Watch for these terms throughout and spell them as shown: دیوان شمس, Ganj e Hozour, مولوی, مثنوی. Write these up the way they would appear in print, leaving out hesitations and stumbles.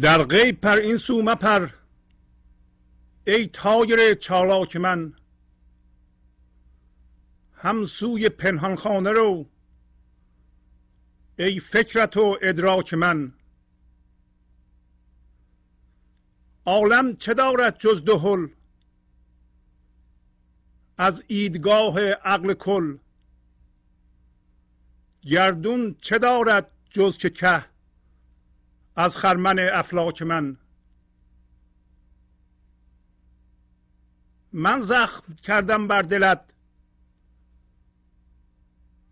در غیب پر این سو مپر ای طایر چالاک من، هم سوی پنهان خانه رو ای فکرت و ادراک من. عالم چه دارد جز دهل از عیدگاه عقل کل؟ گردون چه دارد جز که که از خرمن افلاک من. من زخم کردم بر دلت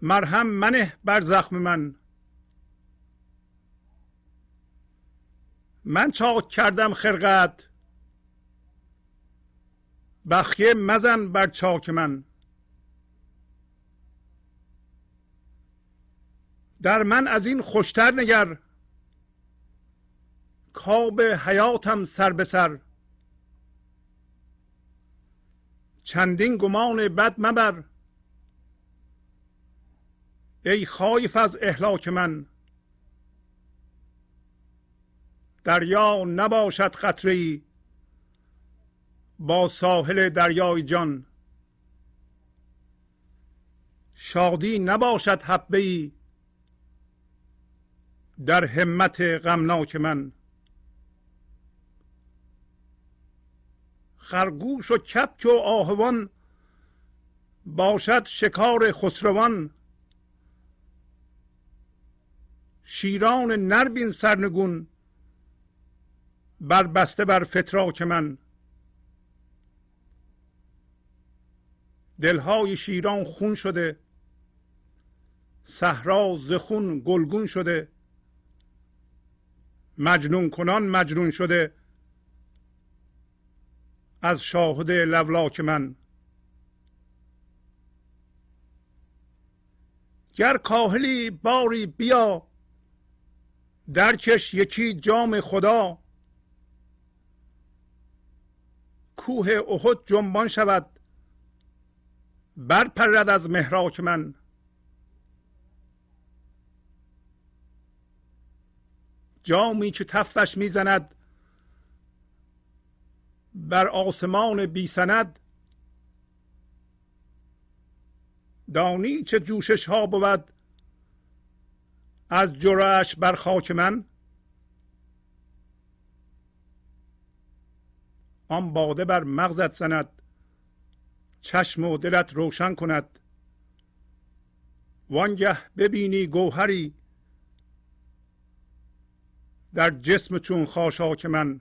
مرهم منه بر زخم من. من چاک کردم خرقت بخیه مزن بر چاک من. در من از این خوشتر نگر کآب حیاتم سر به سر. چندین گمان بد مبر ای خایف از اهلاک من. دریا نباشد قطره‌ای با ساحل دریای جان. شادی نباشد حبه‌ای در همت غمناک من. خرگوش و کبک و آهوان باشد شکار خسروان. شیران نربین سرنگون بر بسته بر فتراک من. دلهای شیران خون شده صحرا ز خون گلگون شده. مجنون کنان مجنون شده از شاهد لولاک من. گر کاهلی باری بیا درکش یکی جام خدا. کوه احد جنبان شود برپرد از محراک من. جامی که تفش میزند بر آسمان بی سند. دانی چه جوشش ها بود از جرعش بر خاک من. آن باده بر مغزت زند چشم و دلت روشن کند. وانگه ببینی گوهری در جسم چون خاشاک من.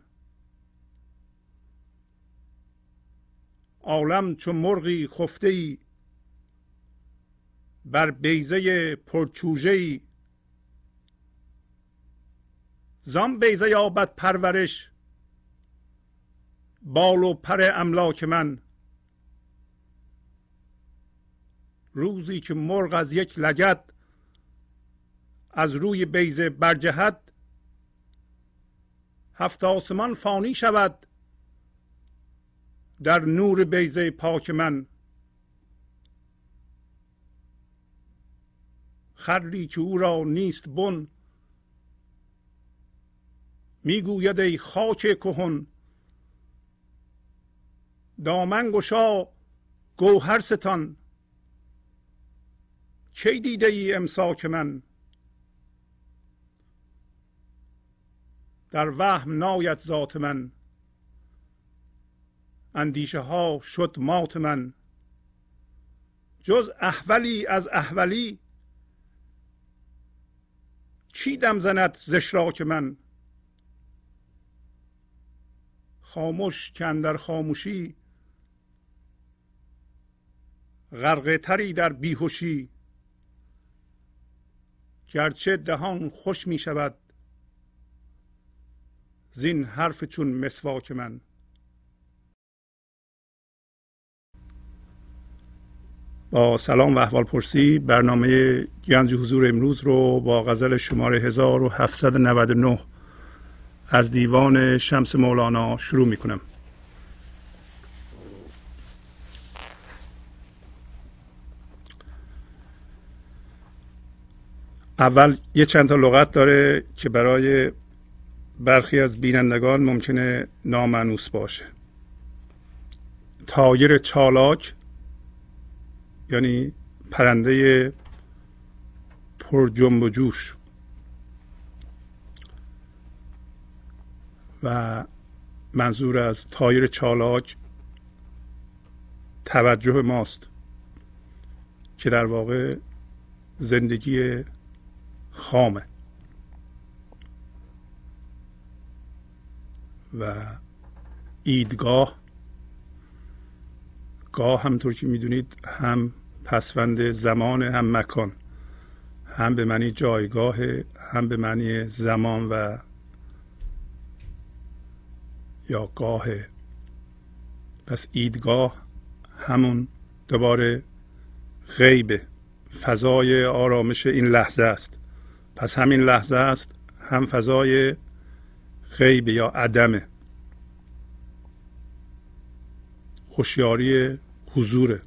عالم چون مرغی خفته‌ای بر بیضه پرچوژه‌ای. زان بیضه یابد پرورش بال و پر املاک من. روزی که مرغ از یک لگد از روی بیضه برجهد. هفت آسمان فانی شود در نور بیضه پاک من. خری که او را نیست بن میگوید ای خاک کهن. دامن گشا گوهر ستان کی دیده ای امساک من. در وهم ناید ذات من اندیشه ها شد مات من. جز احولی از احولی چی دم زند ز اشراک من. خاموش که اندر خاموشی غرق تری در بیهوشی. گرچه دهان خوش می شود زین حرف چون مسواک من. با سلام و احوال پرسی، برنامه گنج حضور امروز رو با غزل شماره 1799 از دیوان شمس مولانا شروع می کنم. اول یه چند تا لغت داره که برای برخی از بینندگان ممکنه نامانوس باشه. طایر چالاک یعنی پرنده پر جنب و جوش. و منظور از طایر چالاک توجه ماست که در واقع زندگی خامه و ایدگاه. گاه همطور که میدونید هم پسوند زمان، هم مکان، هم به معنی جایگاه، هم به معنی زمان و یا گاه. پس ایدگاه همون دوباره غیبه، فضای آرامش این لحظه است. پس همین لحظه است، هم فضای غیب یا عدمه، هوشیاری حضوره.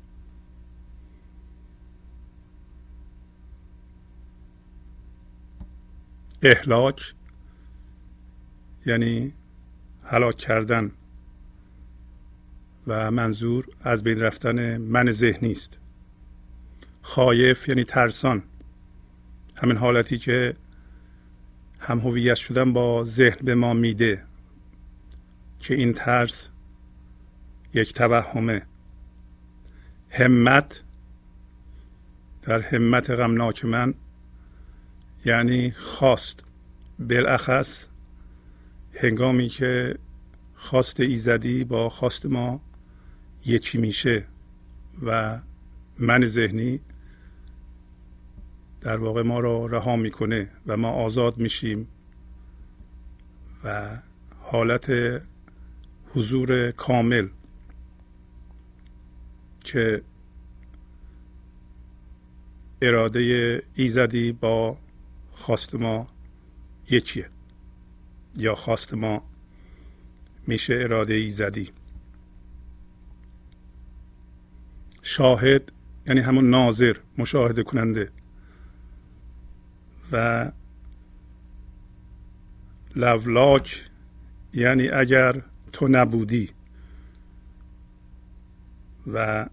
اهلاک یعنی هلاک کردن و منظور از بین رفتن من ذهنی است. خایف یعنی ترسان، همین حالتی که هم هویت شدن با ذهن به ما میده که این ترس یک توهمه. همت، در همت غمناک من یعنی خواست. بالاخص هنگامی که خواست ایزدی با خواست ما یکی میشه و من ذهنی در واقع ما را رها میکنه و ما آزاد میشیم و حالت حضور کامل که اراده ایزدی با خواست ما یکیه، یا خواست ما میشه اراده ایزدی. شاهد یعنی همون ناظر، مشاهده کننده. و لولاک یعنی اگر تو نبودی. و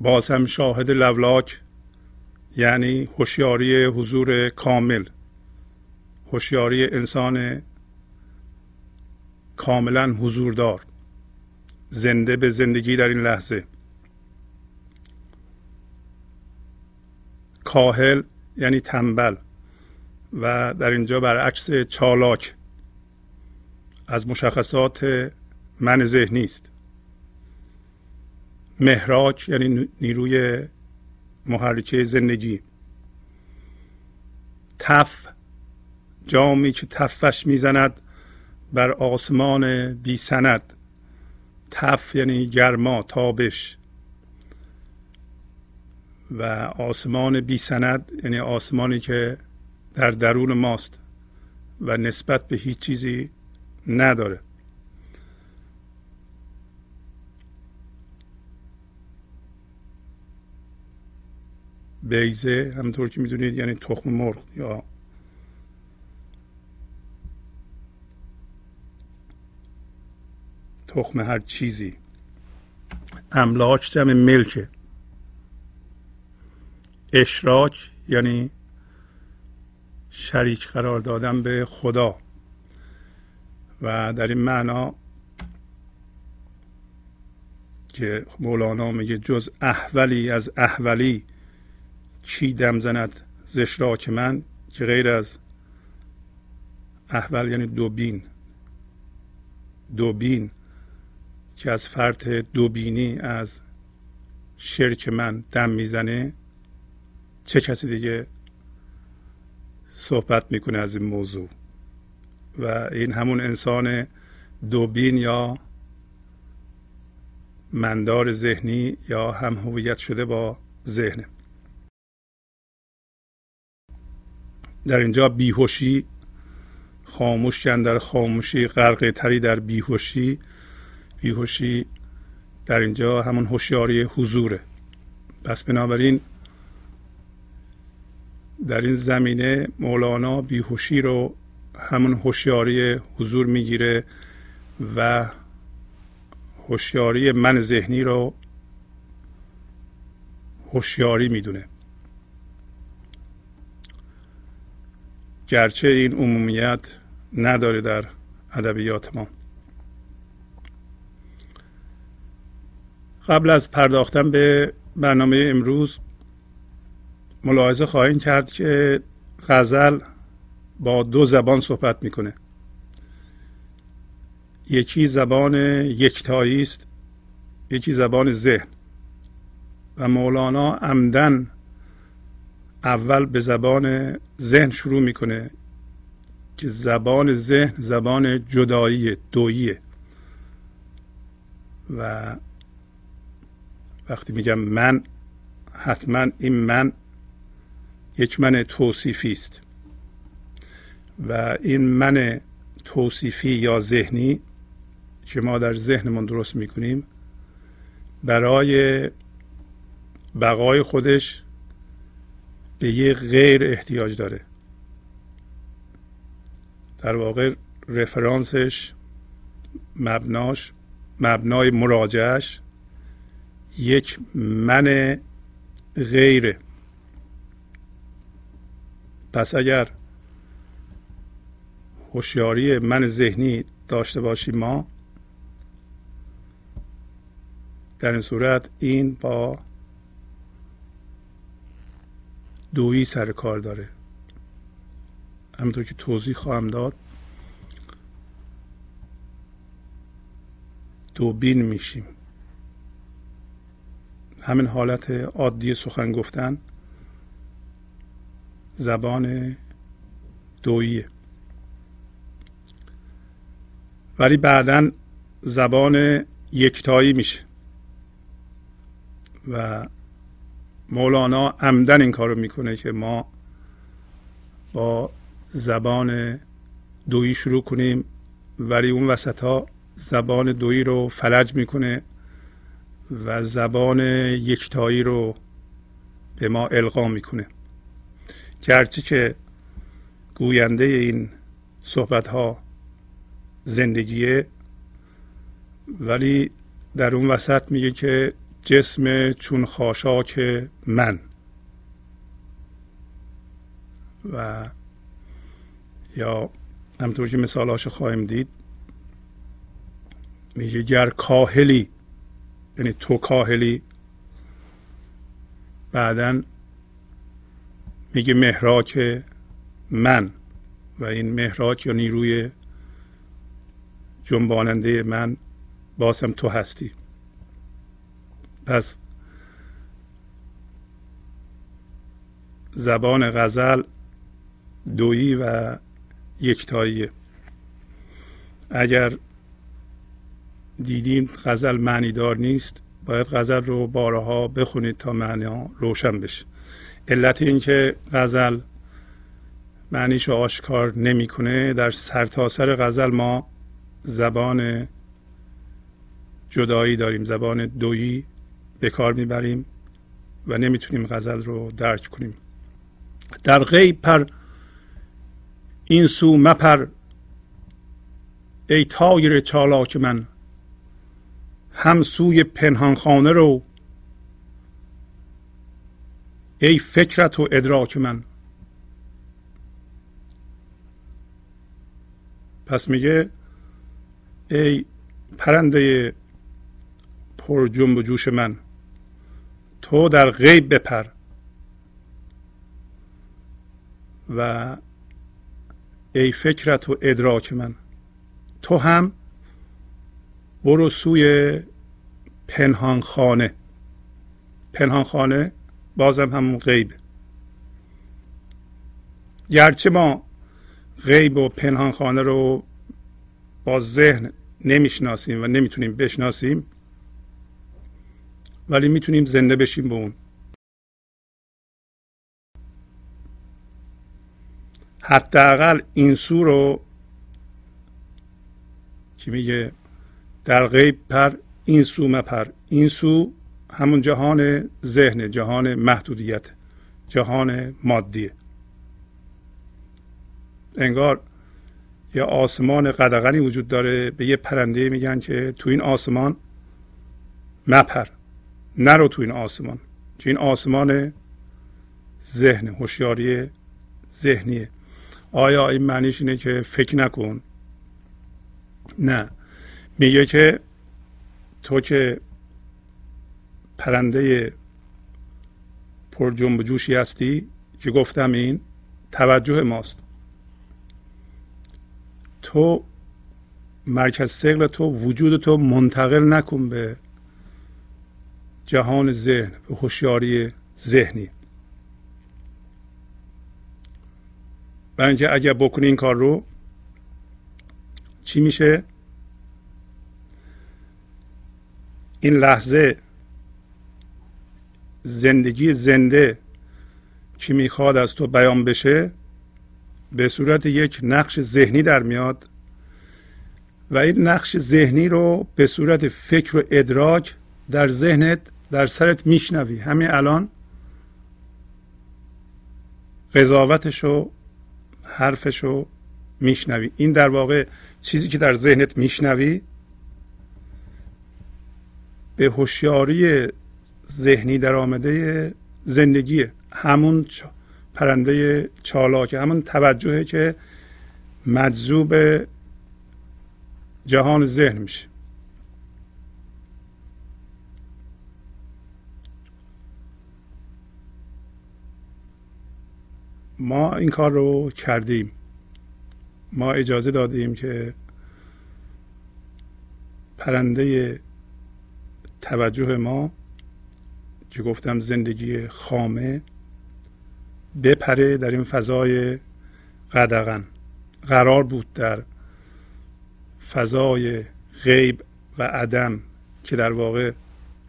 باز هم شاهد لولاک یعنی هوشیاری حضور کامل، هوشیاری انسان کاملا حضوردار، زنده به زندگی در این لحظه. کاهل یعنی تنبل و در اینجا برعکس چالاک، از مشخصات من ذهنی است. محراک یعنی نیروی محرکه زندگی. تف، جامی که تفش میزند بر آسمان بی سند. تف یعنی گرما، تابش. و آسمان بی سند یعنی آسمانی که در درون ماست و نسبت به هیچ چیزی نداره. بیضه همطور که میدونید یعنی تخم مرغ یا تخم هر چیزی. املاک جمع ملکه. اشراک یعنی شریک قرار دادن به خدا و در این معنا که مولانا میگه جز احولی از احولی چی دم زند ز اشراک من، که غیر از احول یعنی دوبین. دوبین که از فرط دوبینی از شرک من دم میزنه، چه کسی دیگه صحبت میکنه از این موضوع. و این همون انسان دوبین یا مندار ذهنی یا هم هویت شده با ذهن. در اینجا بیهوشی، خاموش کن در خاموشی، غرق تری در بیهوشی. بیهوشی در اینجا همون هوشیاری حضوره. پس بنابراین در این زمینه مولانا بیهوشی رو همون هوشیاری حضور میگیره و هوشیاری من ذهنی رو هوشیاری میدونه. گرچه این عمومیت نداره در ادبیات ما. قبل از پرداختن به برنامه امروز ملاحظه خواهید کرد که غزل با دو زبان صحبت میکنه. یکی زبان یکتایی است، یکی زبان ذهن. و مولانا عمدن اول به زبان ذهن شروع میکنه که زبان ذهن زبان جدایی دوییه. و وقتی میگم من، حتما این من یک من توصیفی است و این من توصیفی یا ذهنی که ما در ذهنمون درست میکنیم برای بقای خودش به یه غیر احتیاج داره. در واقع رفرانسش، مبناش، مبنای مراجعش یک من غیره. پس اگر هوشیاری من ذهنی داشته باشیم ما، در این صورت این با دویی سر کار داره. همونطور که توضیح خواهم داد دوبین میشیم. همین حالت عادی سخن گفتن زبان دوییه، ولی بعداً زبان یکتایی میشه و مولانا عمدن این کارو میکنه که ما با زبان دویی شروع کنیم، ولی اون وسطا زبان دویی رو فلج میکنه و زبان یکتایی رو به ما القا میکنه. گرچه که گوینده این صحبت ها زندگیه، ولی در اون وسط میگه که جسم چون خاشاک من، و یا همطور که مثالاشو خواهیم دید میگه گر کاهلی، یعنی تو کاهلی، بعدن میگه مهراک من و این مهراک یا نیروی جنباننده من بازم تو هستی. پس زبان غزل دویی و یکتاییه. اگر دیدیم غزل معنی دار نیست، باید غزل رو بارها بخونید تا معنا روشن بشه. علت این که غزل معنیش رو آشکار نمیکنه، در سرتاسر غزل ما زبان جدایی داریم، زبان دویی به کار میبریم و نمیتونیم غزل رو درک کنیم. در غیب پر این سو مپر ای طایر چالاک من، هم سوی پنهان خانه رو ای فکرت و ادراک من. پس میگه ای پرنده پر جنب و جوش من، تو در غیب بپر و ای فکرت و ادراک من، تو هم برو سوی پنهان خانه. پنهان خانه بازم همون غیب. گرچه ما غیب و پنهان خانه رو با ذهن نمیشناسیم و نمیتونیم بشناسیم، ولی میتونیم زنده بشیم به اون. حداقل این سو رو که میگه در غیب پر این سو مپر، این سو همون جهان ذهن، جهان محدودیت، جهان مادیه. انگار یا آسمان قدغنی وجود داره، به یه پرنده میگن که تو این آسمان مپر، نرو تو این آسمان، چون این آسمان ذهن، هوشیاری ذهنیه. آیا این معنیش اینه که فکر نکن؟ نه، میگه که تو که پرنده پر جنب و جوشی هستی که گفتم این توجه ماست، تو مرکز ثقل تو، وجود تو منتقل نکن به جهان ذهن، به هوشیاری ذهنی. برای اینکه اگر بکنی این کار رو چی میشه؟ این لحظه زندگی زنده چی میخواد از تو بیان بشه به صورت یک نقش ذهنی در میاد و این نقش ذهنی رو به صورت فکر و ادراک در ذهنت، در سرت میشنوی. همین الان قضاوتشو، حرفشو میشنوی. این در واقع چیزی که در ذهنت میشنوی به هوشیاری ذهنی در آمده زندگیه، همون پرنده چالاکه، همون توجهه که مجذوب جهان ذهن میشه. ما این کار رو کردیم، ما اجازه دادیم که پرنده توجه ما که گفتم زندگی خامه بپره در این فضای قدغن. قرار بود در فضای غیب و عدم که در واقع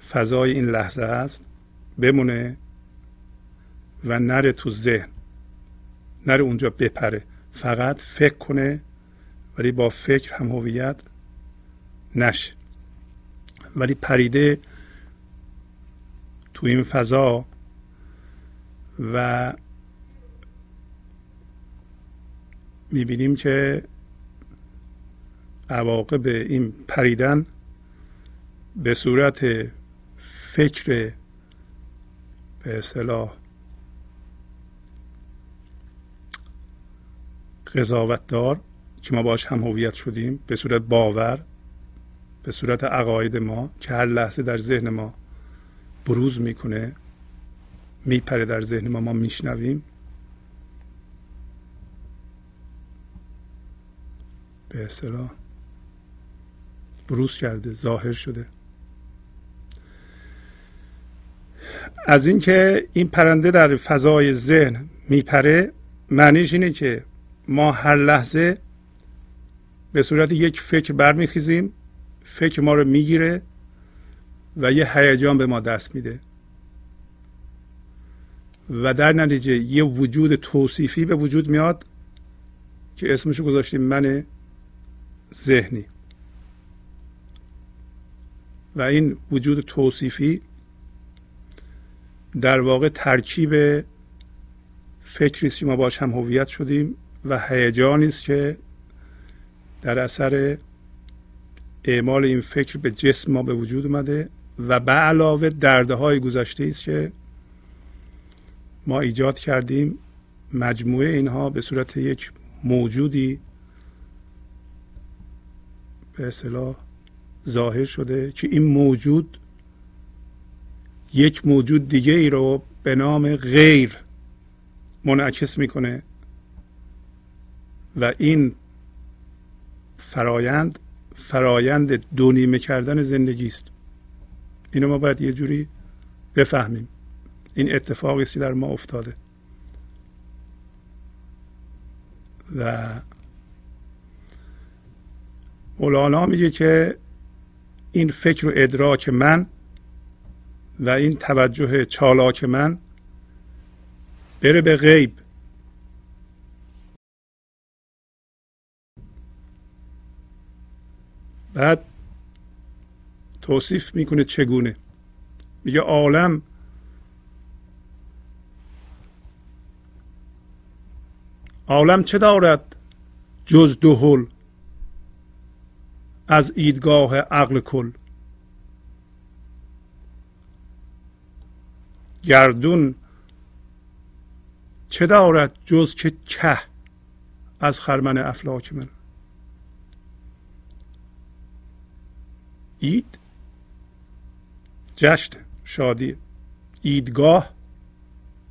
فضای این لحظه است بمونه و نره تو ذهن، نره اونجا بپره، فقط فکر کنه ولی با فکر هم هویت نشه. ولی پریده تو این فضا و میبینیم که عواقب این پریدن به صورت فکر به اصطلاح قضاوت‌دار که ما باهاش هم هویت شدیم، به صورت باور، به صورت عقاید ما که هر لحظه در ذهن ما بروز میکنه، میپره در ذهن ما، ما میشنویم، به اصطلاح بروز کرده، ظاهر شده. از اینکه این پرنده در فضای ذهن میپره معنیش اینه که ما هر لحظه به صورت یک فکر برمیخیزیم، فکر ما رو میگیره و یه هیجان به ما دست میده و در نتیجه یه وجود توصیفی به وجود میاد که اسمشو گذاشتیم من ذهنی. و این وجود توصیفی در واقع ترکیب فکری است که ما باهاش هم هویت شدیم و هیجانی است که در اثر اعمال این فکر به جسم ما به وجود اومده و به علاوه دردهای گذشته است که ما ایجاد کردیم. مجموعه اینها به صورت یک موجودی به اصطلاح ظاهر شده که این موجود یک موجود دیگه ای رو به نام غیر منعکس میکنه و این فرایند دو نیمه کردن زندگی است. اینو ما باید یه جوری بفهمیم. این اتفاقی است که در ما افتاده و مولانا میگه که این فکر و ادراک من و این توجه چالاک من بره به غیب. بعد توصیف میکنه چگونه. میگه عالم چه دارد جز دهل از عیدگاه عقل کل. گردون چه دارد جز که که از خرمن افلاک من. عید جشن شادی، عیدگاه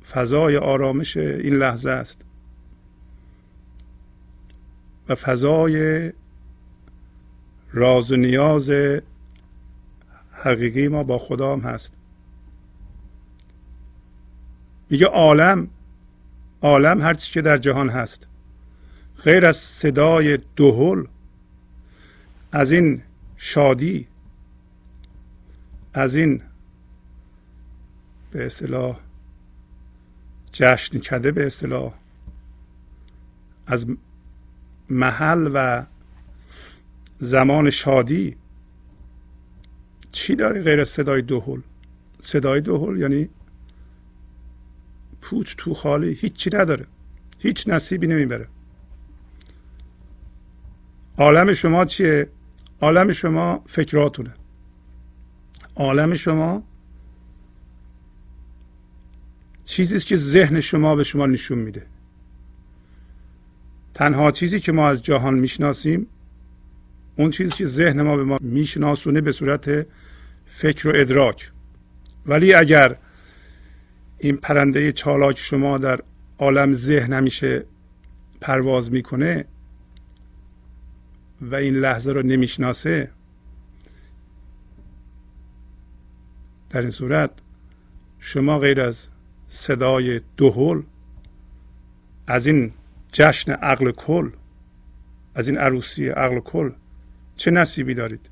فضای آرامش این لحظه است و فضای راز و نیاز حقیقی ما با خدا هم هست. میگه عالم هر چیزی که در جهان هست غیر از صدای دهل از این شادی، از این به اصطلاح جشن کده، به اصطلاح از محل و زمان شادی چی داره غیر از صدای دهل؟ صدای دهل یعنی پوچ تو خالی، هیچی نداره، هیچ نصیبی نمیبره. عالم شما چیه؟ عالم شما فکراتونه، عالم شما چیزیست که ذهن شما به شما نشون میده. تنها چیزی که ما از جهان میشناسیم اون چیزی که ذهن ما به ما میشناسونه به صورت فکر و ادراک. ولی اگر این پرنده چالاک شما در عالم ذهن همیشه پرواز میکنه و این لحظه رو نمیشناسه، در این صورت شما غیر از صدای دهل از این جشن عقل کل، از این عروسی عقل کل چه نصیبی دارید؟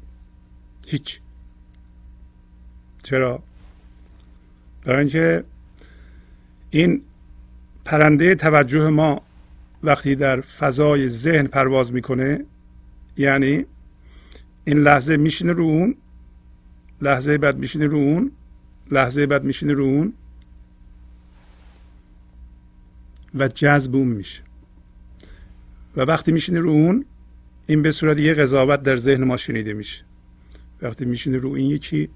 هیچ. چرا؟ برای اینکه این پرنده توجه ما وقتی در فضای ذهن پرواز میکنه یعنی این لحظه میشینه رو اون، لحظه بعد میشینه رو اون، لحظه بعد میشینه رو اون و جذب اون میشه و وقتی میشینه رو اون این به صورت یه قضاوت در ذهن ما شنیده میشه، وقتی میشینه رو این یکی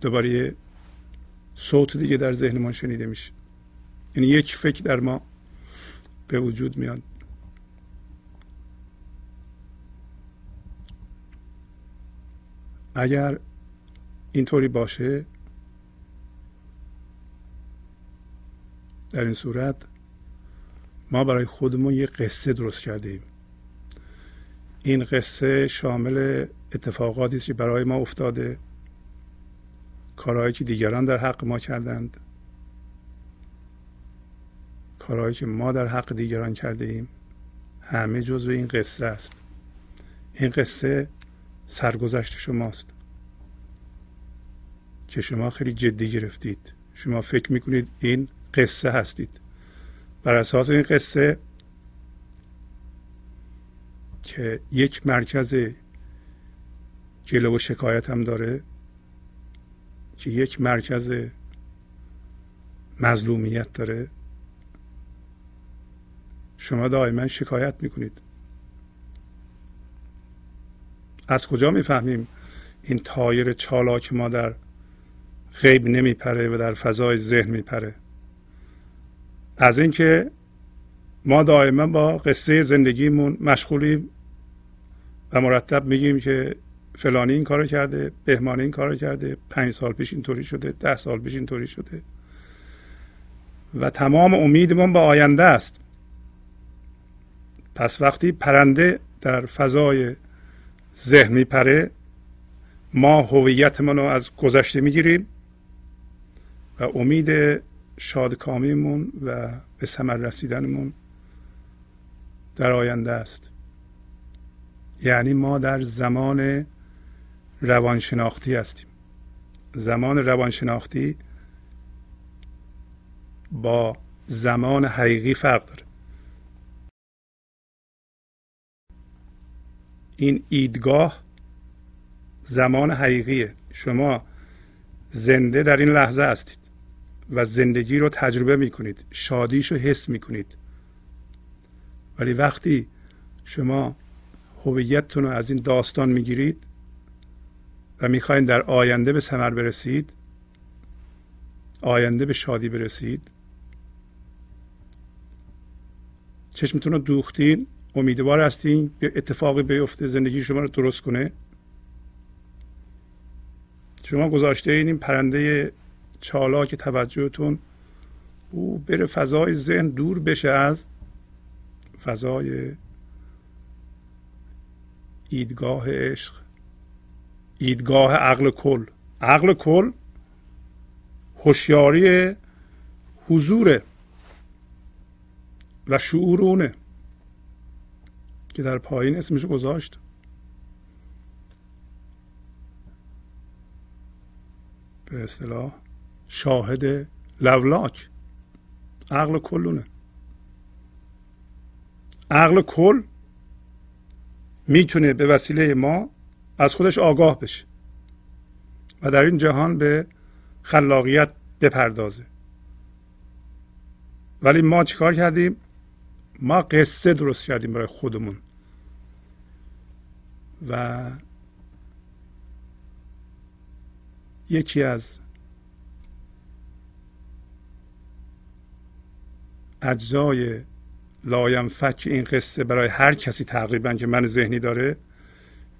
دوباره یه صوت دیگه در ذهن ما شنیده میشه. یعنی یک فکر در ما به وجود میاد. اگر اینطوری باشه در این صورت ما برای خودمون یه قصه درست کرده ایم. این قصه شامل اتفاقاتی است که برای ما افتاده، کارهایی که دیگران در حق ما کردند، کارهایی که ما در حق دیگران کرده ایم، همه جزو این قصه است. این قصه سرگذشت شماست که شما خیلی جدی گرفتید، شما فکر میکنید این قصه هستید. بر اساس این قصه که یک مرکز جلو و شکایت هم داره، که یک مرکز مظلومیت داره، شما دائما شکایت میکنید. از کجا میفهمیم این طایر چالاک ما در غیب نمیپره و در فضای ذهن میپره؟ از اینکه ما دائما با قصه زندگیمون مشغولیم و مرتب میگیم که فلانی این کارو کرده، بهمانی این کارو کرده، 5 سال پیش اینطوری شده، 10 سال پیش اینطوری شده و تمام امیدمون به آینده است. پس وقتی پرنده در فضای ذهن میپره ما هویتمون رو از گذشته میگیریم و امید شادکامیمون و به ثمر رسیدنمون در آینده است. یعنی ما در زمان روانشناختی هستیم. زمان روانشناختی با زمان حقیقی فرق داره. این عیدگاه زمان حقیقیه. شما زنده در این لحظه هستید و زندگی رو تجربه میکنید، شادیش رو حس میکنید. ولی وقتی شما هویتتون رو از این داستان میگیرید و میخواین در آینده به ثمر برسید، آینده به شادی برسید، چشمتون رو دوختین، امیدوار هستین به اتفاقی بیفته زندگی شما رو درست کنه. شما گذاشته این پرنده چالاک توجهتون او بره فضای ذهن، دور بشه از فضای ایدگاه عشق، ایدگاه عقل کل. عقل کل هوشیاری حضوره و شعور اونه که در پایین اسمش گذاشت. به اصطلاح شاهد لولاک عقل کلونه. عقل کل میتونه به وسیله ما از خودش آگاه بشه و در این جهان به خلاقیت بپردازه. ولی ما چیکار کردیم؟ ما قصه درست کردیم برای خودمون و یکی از اجزای لاینفک این قصه برای هر کسی تقریبا که من ذهنی داره،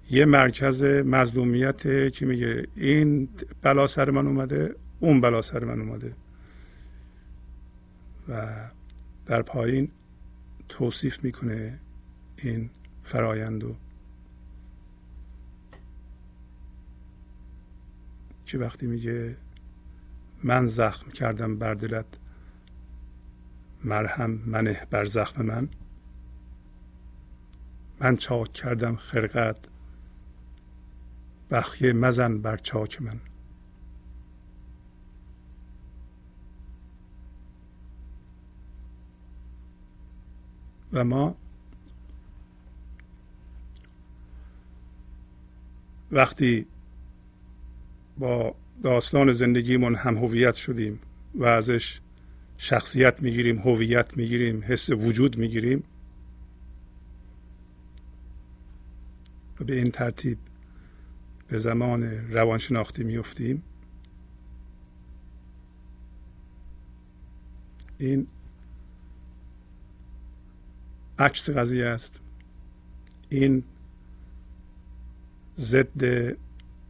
یه مرکز مظلومیته که میگه این بلا سر من اومده، اون بلا سر من اومده و در پایین توصیف میکنه این فرایندو که وقتی میگه من زخم کردم بر دلت، مرهم منه بر زخم من، من چاک کردم خرقت، بخیه مزن بر چاک من. و ما وقتی با داستان زندگیمون هم هویت شدیم و ازش شخصیت میگیریم، هویت میگیریم، حس وجود میگیریم و به این ترتیب به زمان روانشناختی میافتیم. این عکس قضیه است. این ضد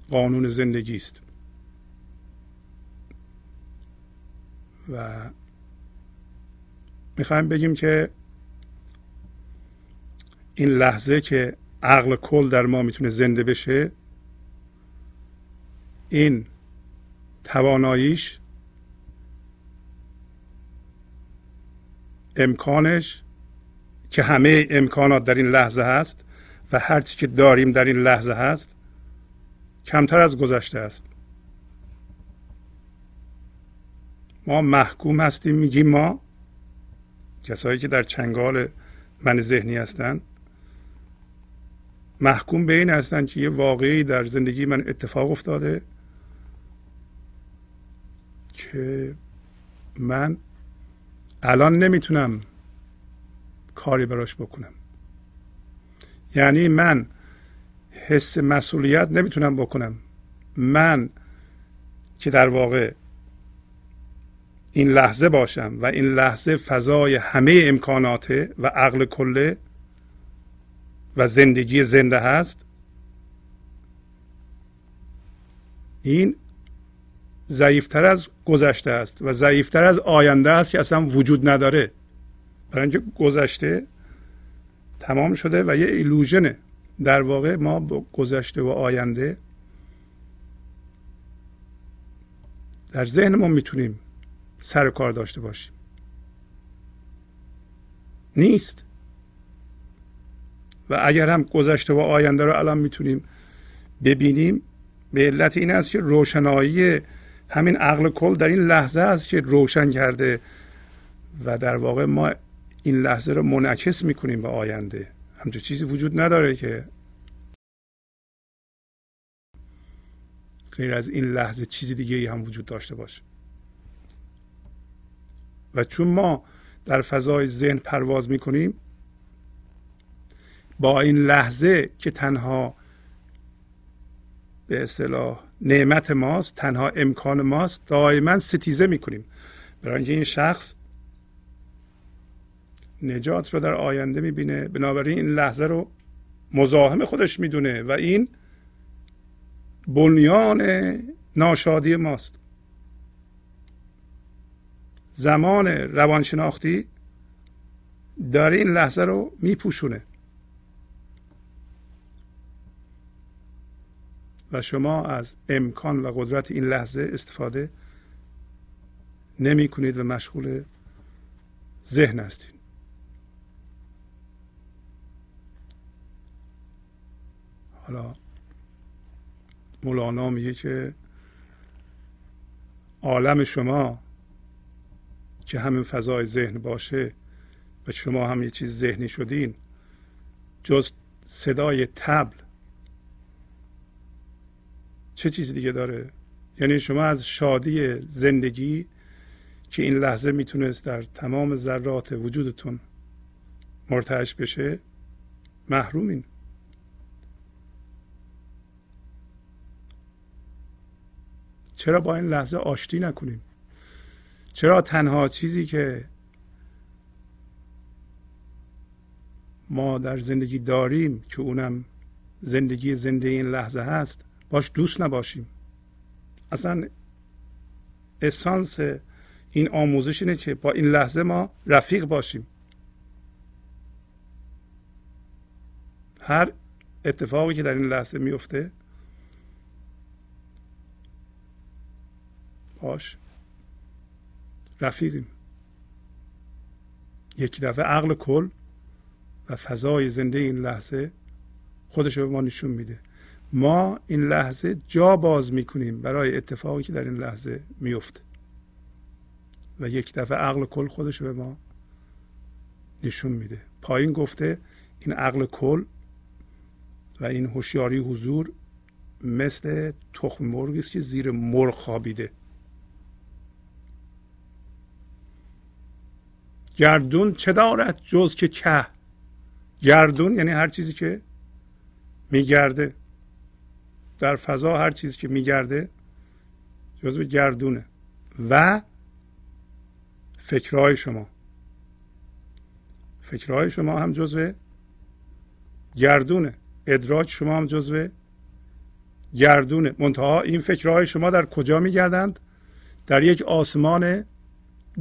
قانون زندگی است و میخوایم بگیم که این لحظه که عقل کل در ما میتونه زنده بشه، این تواناییش، امکانش که همه امکانات در این لحظه هست و هر چی که داریم در این لحظه هست، کمتر از گذشته است. ما محکوم هستیم. میگیم ما، کسایی که در چنگال من ذهنی هستند، محکوم به این هستند که یه واقعی در زندگی من اتفاق افتاده که من الان نمیتونم کاری براش بکنم. یعنی من حس مسئولیت نمیتونم بکنم. من که در واقع این لحظه باشم و این لحظه فضای همه امکاناته و عقل کله و زندگی زنده هست، این ضعیفتر از گذشته است و ضعیفتر از آینده است که اصلا وجود نداره. برای اینکه گذشته تمام شده و یه ایلوژنه. در واقع ما با گذشته و آینده در ذهن ما میتونیم سر کار داشته باشیم. نیست. و اگر هم گذشته و آینده رو الان میتونیم ببینیم، به علت این است که روشنایی همین عقل کل در این لحظه است که روشن کرده و در واقع ما این لحظه رو منعکس میکنیم به آینده. همچون چیزی وجود نداره که غیر از این لحظه چیزی دیگه ای هم وجود داشته باشه. و چون ما در فضای ذهن پرواز میکنیم، با این لحظه که تنها به اصطلاح نعمت ماست، تنها امکان ماست، دائما ستیزه میکنیم برای اینکه این شخص نجات رو در آینده میبینه، بنابراین این لحظه رو مزاحم خودش میدونه و این بنیان ناشادی ماست. زمان روانشناختی داره این لحظه رو میپوشونه و شما از امکان و قدرت این لحظه استفاده نمی کنید و مشغول ذهن هستید. حالا مولانا میگه که عالم شما که همین فضای ذهن باشه و شما هم یه چیز ذهنی شدین، جز صدای طبل چه چیز دیگه داره؟ یعنی شما از شادی زندگی که این لحظه میتونست در تمام ذرات وجودتون مرتعش بشه محرومین. چرا با این لحظه آشتی نکنیم؟ چرا تنها چیزی که ما در زندگی داریم که اونم زندگی زنده این لحظه هست باش دوست نباشیم؟ اصلا اسانس این آموزش اینه که با این لحظه ما رفیق باشیم. هر اتفاقی که در این لحظه میفته باش رفیقیم. یک دفعه عقل کل و فضای زنده این لحظه خودش رو به ما نشون میده. ما این لحظه جا باز میکنیم برای اتفاقی که در این لحظه میفته و یک دفعه عقل کل خودش رو به ما نشون میده. پایین گفته این عقل کل و این هوشیاری حضور مثل تخم مرغی است که زیر مرغ خوابیده. گردون چه دارد جز که که. گردون یعنی هر چیزی که میگرده در فضا، هر چیزی که میگرده جزو گردونه و فکرهای شما. فکرهای شما هم جزو گردونه، ادراک شما هم جزو گردونه، منتها این فکرهای شما در کجا میگردند؟ در یک آسمان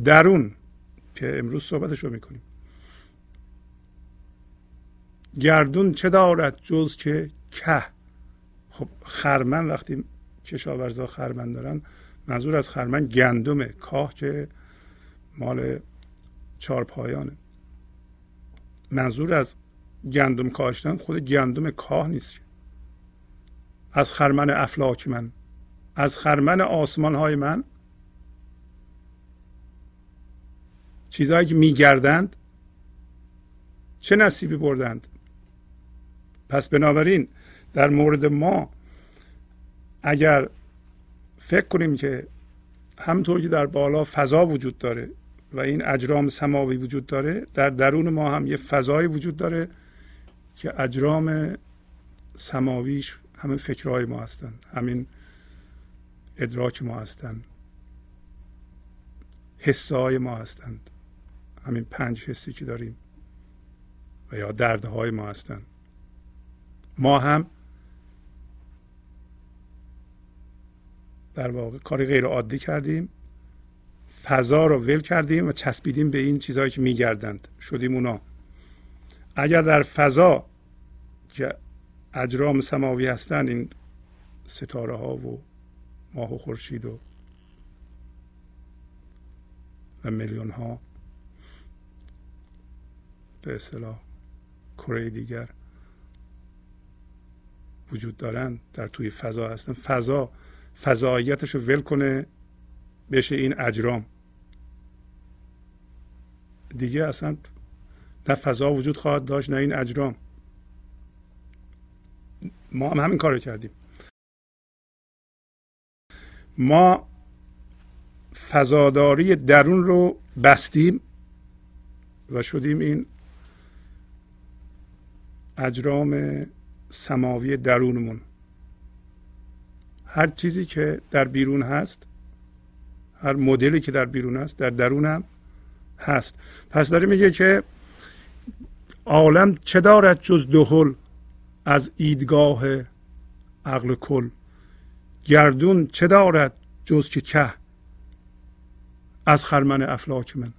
درون که امروز صحبتش رو میکنیم. گردون چه دارد جز که که. خب خرمن، وقتی کشاورزا خرمن دارن منظور از خرمن گندمه، کاه که مال چارپایانه. منظور از گندم کاشتن خود گندم کاه نیست. از خرمن افلاک من، از خرمن آسمان های من، چیزهایی که میگردند چه نصیبی بردند؟ پس بنابراین در مورد ما اگر فکر کنیم که همطور که در بالا فضا وجود داره و این اجرام سماوی وجود داره، در درون ما هم یه فضایی وجود داره که اجرام سماویش همین فکرهای ما هستن، همین ادراک ما هستن، حسای ما هستند، همین 5 حسی که داریم و یا دردهای ما هستند. ما هم در واقع کاری غیر عادی کردیم، فضا رو ول کردیم و چسبیدیم به این چیزهایی که میگردند، شدیم اونا. اگر در فضا که اجرام سماوی هستند، این ستاره ها و ماه و خورشید و میلیون ها به اصطلاح کره دیگر وجود دارند، در توی فضا هستن، فضا فضاییتش رو ول کنه بشه این اجرام، دیگه اصلا نه فضا وجود خواهد داشت نه این اجرام. ما هم همین کار رو کردیم. ما فضاداری درون رو بستیم و شدیم این اجرام سماوی درونمون. هر چیزی که در بیرون هست، هر مدلی که در بیرون هست، در درونم هست. پس داره میگه که عالم چه دارد جز دهل از عیدگاه عقل کل، گردون چه دارد جز که که از خرمن افلاک من.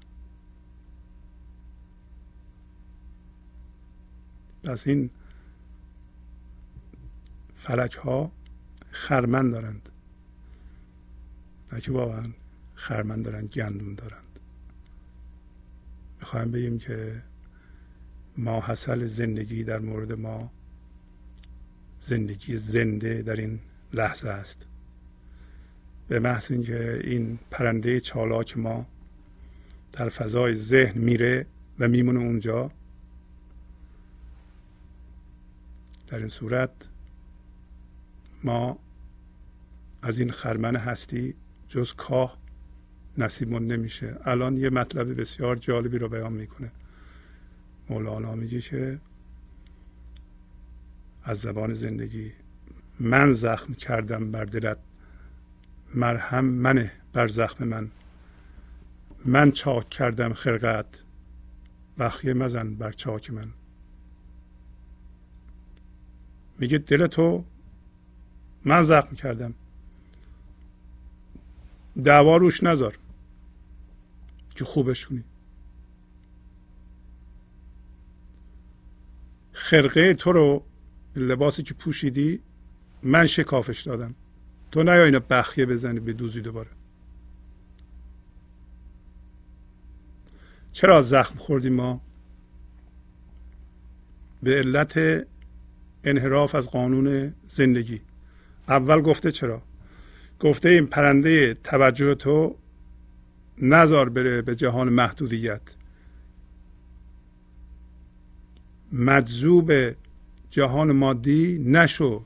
پس این فلک ها خرمن دارند، نه که واقعا خرمن دارند، گندون دارند. میخوایم بگیم که ما حاصل زندگی در مورد ما، زندگی زنده در این لحظه است. به محض اینکه این پرنده چالاک ما در فضای ذهن میره و میمونه اونجا، در این صورت ما از این خرمن هستی جز کاه نصیبمون نمیشه. الان یه مطلب بسیار جالبی رو بیان میکنه مولانا. میگه که از زبان زندگی، من زخم کردم بر دلت، مرهم منه بر زخم من، من چاک کردم خرقت، بخیه مزن بر چاک من. میگه دلتو من زخم کردم، دعوا روش نذار که خوبشونی. خرقه تو رو، لباسی که پوشیدی، من شکافش دادم، تو نیا اینو بخیه بزنی به دوزی دوباره. چرا زخم خوردیم ما؟ به علت انحراف از قانون زندگی. اول گفته چرا؟ گفته این پرنده توجه تو نزار بره به جهان محدودیت، مجذوب جهان مادی نشو،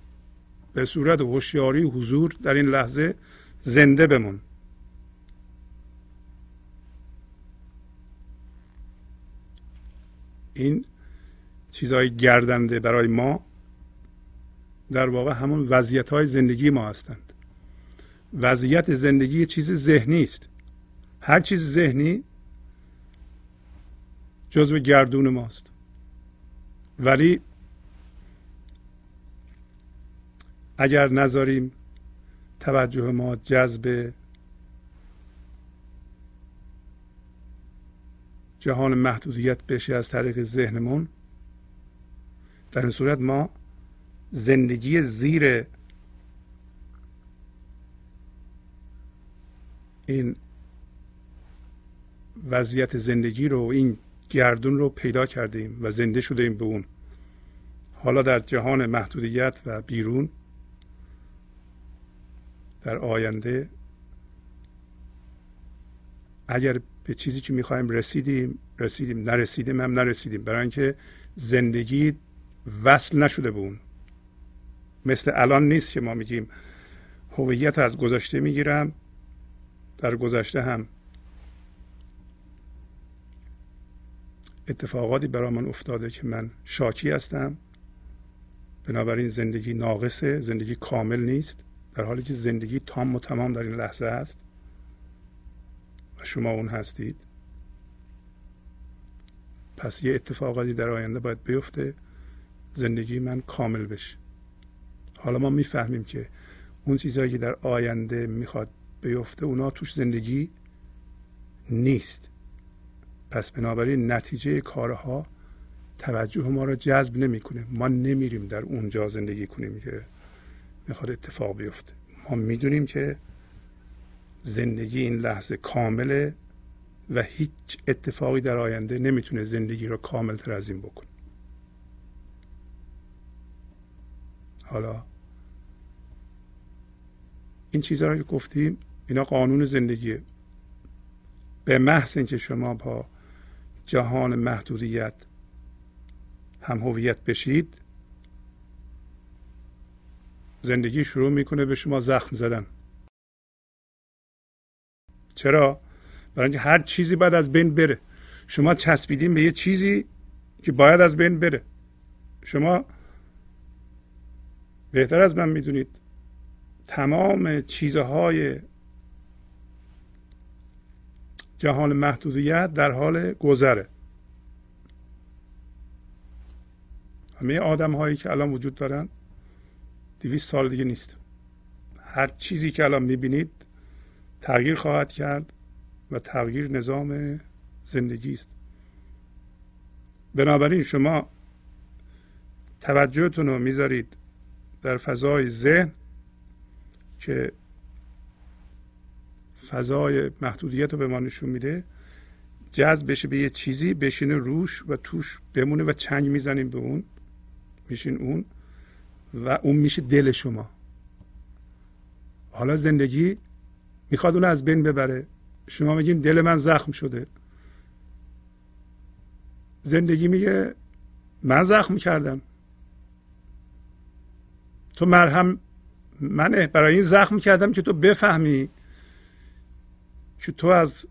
به صورت هوشیاری حضور در این لحظه زنده بمون. این چیزهای گردنده برای ما در واقع همون وضعیت‌های زندگی ما هستند. وضعیت زندگی چیز ذهنی است. هر چیز ذهنی جزو گردون ماست. ولی اگر نذاریم توجه ما جذب جهان محدودیت بشه از طریق ذهنمون، در این صورت ما زندگی زیر این وضعیت زندگی رو، این گردون رو پیدا کردیم و زنده شده ایم به اون. حالا در جهان محدودیت و بیرون، در آینده، اگر به چیزی که میخوایم رسیدیم، نرسیدیم هم نرسیدیم، برای اینکه زندگی وصل نشده به اون. مثل الان نیست که ما میگیم هویت از گذشته میگیرم، در گذشته هم اتفاقاتی برای من افتاده که من شاکی هستم، بنابراین زندگی ناقصه، زندگی کامل نیست، در حالی که زندگی تام و تمام در این لحظه هست و شما اون هستید. پس یه اتفاقاتی در آینده باید بیفته زندگی من کامل بشه. حالا ما میفهمیم که اون چیزهایی که در آینده میخواد بیفته، اونا توش زندگی نیست. پس بنابراین نتیجه کارها توجه ما را جذب نمیکنه. ما نمیریم در اونجا زندگی کنیم که میخواد اتفاق بیفته. ما میدونیم که زندگی این لحظه کامله و هیچ اتفاقی در آینده نمیتونه زندگی را کامل تر از این بکنه. حالا این چیزها که گفتیم، اینا قانون زندگیه. به محض اینکه شما با جهان محدودیت هم هویت بشید، زندگی شروع میکنه به شما زخم زدن. چرا؟ برای اینکه هر چیزی باید از بین بره. شما چسبیدین به یه چیزی که باید از بین بره. شما بهتر از من میدونید تمام چیزهای جهان محدودیت در حال گذره. همه آدم هایی که الان وجود دارن 200 سال دیگه نیست. هر چیزی که الان میبینید تغییر خواهد کرد و تغییر نظام زندگی است. بنابراین شما توجهتون رو میذارید در فضای ذهن که فضای محدودیت رو به ما نشون میده، جذب بشه به یه چیزی، بشینه روش و توش بمونه و چنگ میزنیم به اون، میشین اون و اون میشه دل شما. حالا زندگی میخواد اون از بین ببره، شما میگین دل من زخم شده. زندگی میگه من زخم کردم، تو مرهم منه، برای این زخم کردم که تو بفهمی که تو از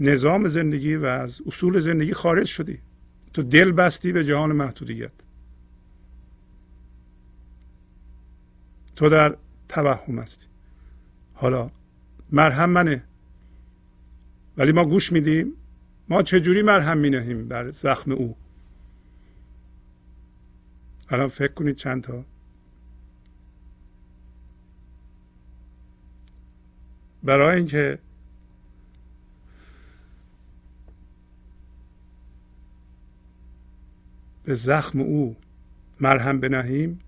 نظام زندگی و از اصول زندگی خارج شدی، تو دل بستی به جهان محدودیت، تو در توهم هستی. حالا مرهم منه، ولی ما گوش میدیم، ما چجوری مرهم مینهیم بر زخم او؟ الان فکر کنید چند تا برای اینکه به زخم او مرهم بنهیم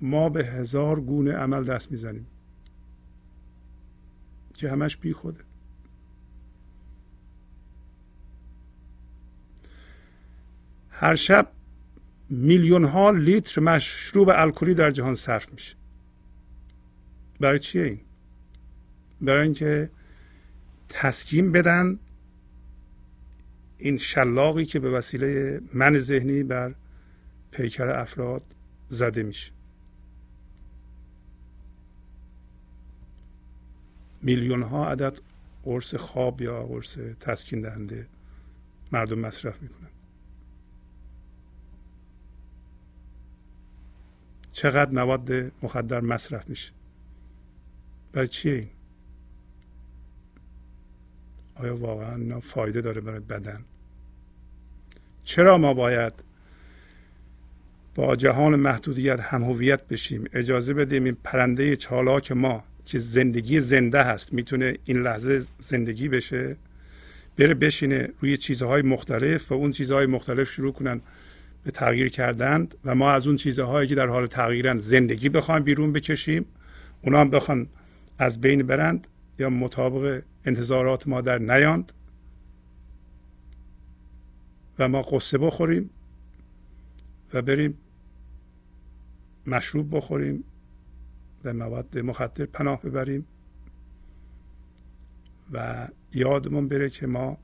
ما به 1000 گونه عمل دست میزنیم که همش بی خوده. هر شب میلیون ها لیتر مشروب الکلی در جهان صرف میشه. برای چیه این؟ برای اینکه تسکین بدن این شلاقی که به وسیله من ذهنی بر پیکر افراد زده میشه. میلیون ها عدد قرص خواب یا قرص تسکین دهنده مردم مصرف میکنن. چقدر مواد مخدر مصرف میشه؟ برای چیه این؟ آیا واقعا فایده داره برای بدن؟ چرا ما باید با جهان محدودیت هم هویت بشیم؟ اجازه بدیم این پرنده چالاک ما که زندگی زنده هست، میتونه این لحظه زندگی بشه، بره بشینه روی چیزهای مختلف و اون چیزهای مختلف شروع کنن به تغییر کردن و ما از اون چیزهایی که در حال تغییرن زندگی بخوایم بیرون بکشیم، اونا هم بخوان از بین برند یا مطابق انتظارات ما در نیاند و ما قصه بخوریم و بریم مشروب بخوریم و مواد مخدر پناه ببریم و یادمون بره که ما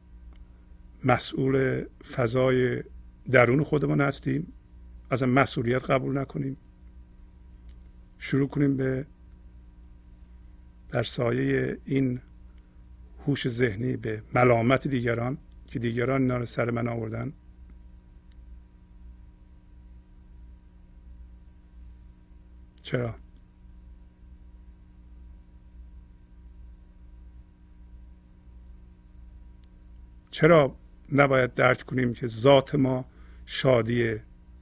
مسئول فضای درون خودمون هستیم، اصلا مسئولیت قبول نکنیم، شروع کنیم به در سایه این هوش ذهنی به ملامت دیگران که دیگران اینا رو سر من آوردن. چرا؟ چرا نباید درک کنیم که ذات ما شادی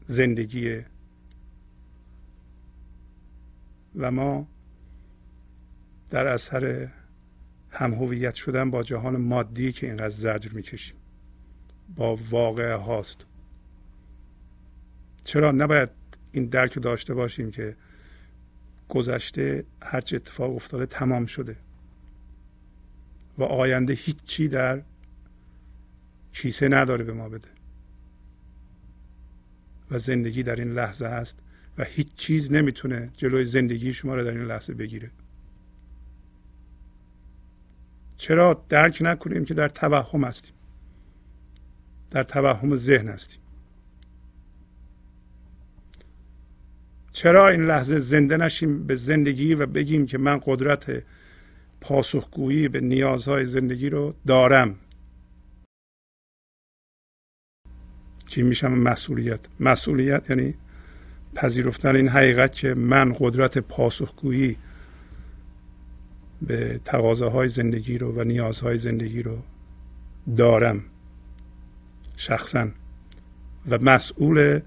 زندگیه و ما در اثر هم هویت شدن با جهان مادی که اینقدر زجر میکشیم با واقع هاست؟ چرا نباید این درک داشته باشیم که گذشته هرچه اتفاق افتاده تمام شده و آینده هیچی در کیسه نداره به ما بده و زندگی در این لحظه هست و هیچ چیز نمیتونه جلوی زندگی شما رو در این لحظه بگیره؟ چرا درک نکنیم که در توهم هستیم، در توهم ذهن هستیم؟ چرا این لحظه زنده نشیم به زندگی و بگیم که من قدرت پاسخگویی به نیازهای زندگی رو دارم؟ که میشم مسئولیت یعنی پذیرفتن این حقیقت که من قدرت پاسخگویی به تقاضاهای زندگی رو و نیازهای زندگی رو دارم شخصا و مسئول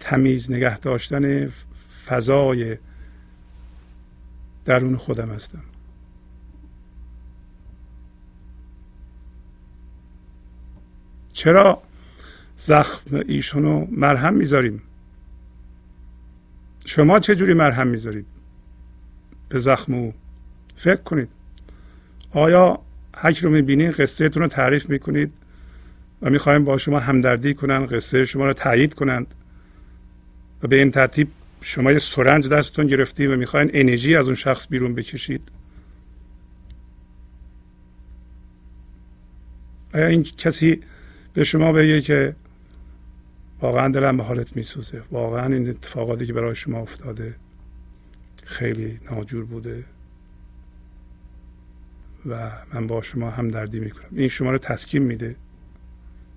تمیز نگه داشتن فضای درون خودم هستم. چرا زخم ایشونو مرهم میذاریم؟ شما چه جوری مرهم میذارید به زخم او؟ فکر کنید. آیا هک رو میبینید قصه تون رو تعریف میکنید و میخوایم با شما همدردی کنن، قصه شما رو تایید کنند و به این ترتیب شما یه سرنج دستتون گرفتید و میخواین انرژی از اون شخص بیرون بکشید؟ آیا این کسی به شما بگه که واقعا دلم به حالت میسوزه، واقعا این اتفاقاتی که برای شما افتاده خیلی ناجور بوده و من با شما همدردی میکنم؟ این شما رو تسکین میده.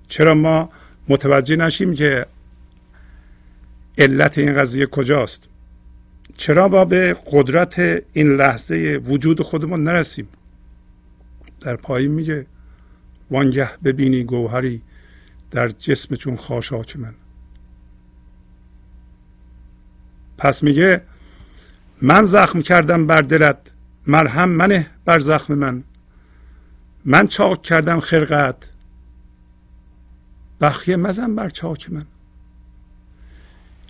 چرا ما متوجه نشیم که علت این قضیه کجاست؟ چرا ما به قدرت این لحظه وجود خودمون نرسیم؟ در پایین میگه وانگه ببینی گوهری در جسم چون خاشاک من. پس میگه من زخم کردم بر دلت، مرهم منه بر زخم من. من چاک کردم خرقت، بخیه مزن بر چاک من.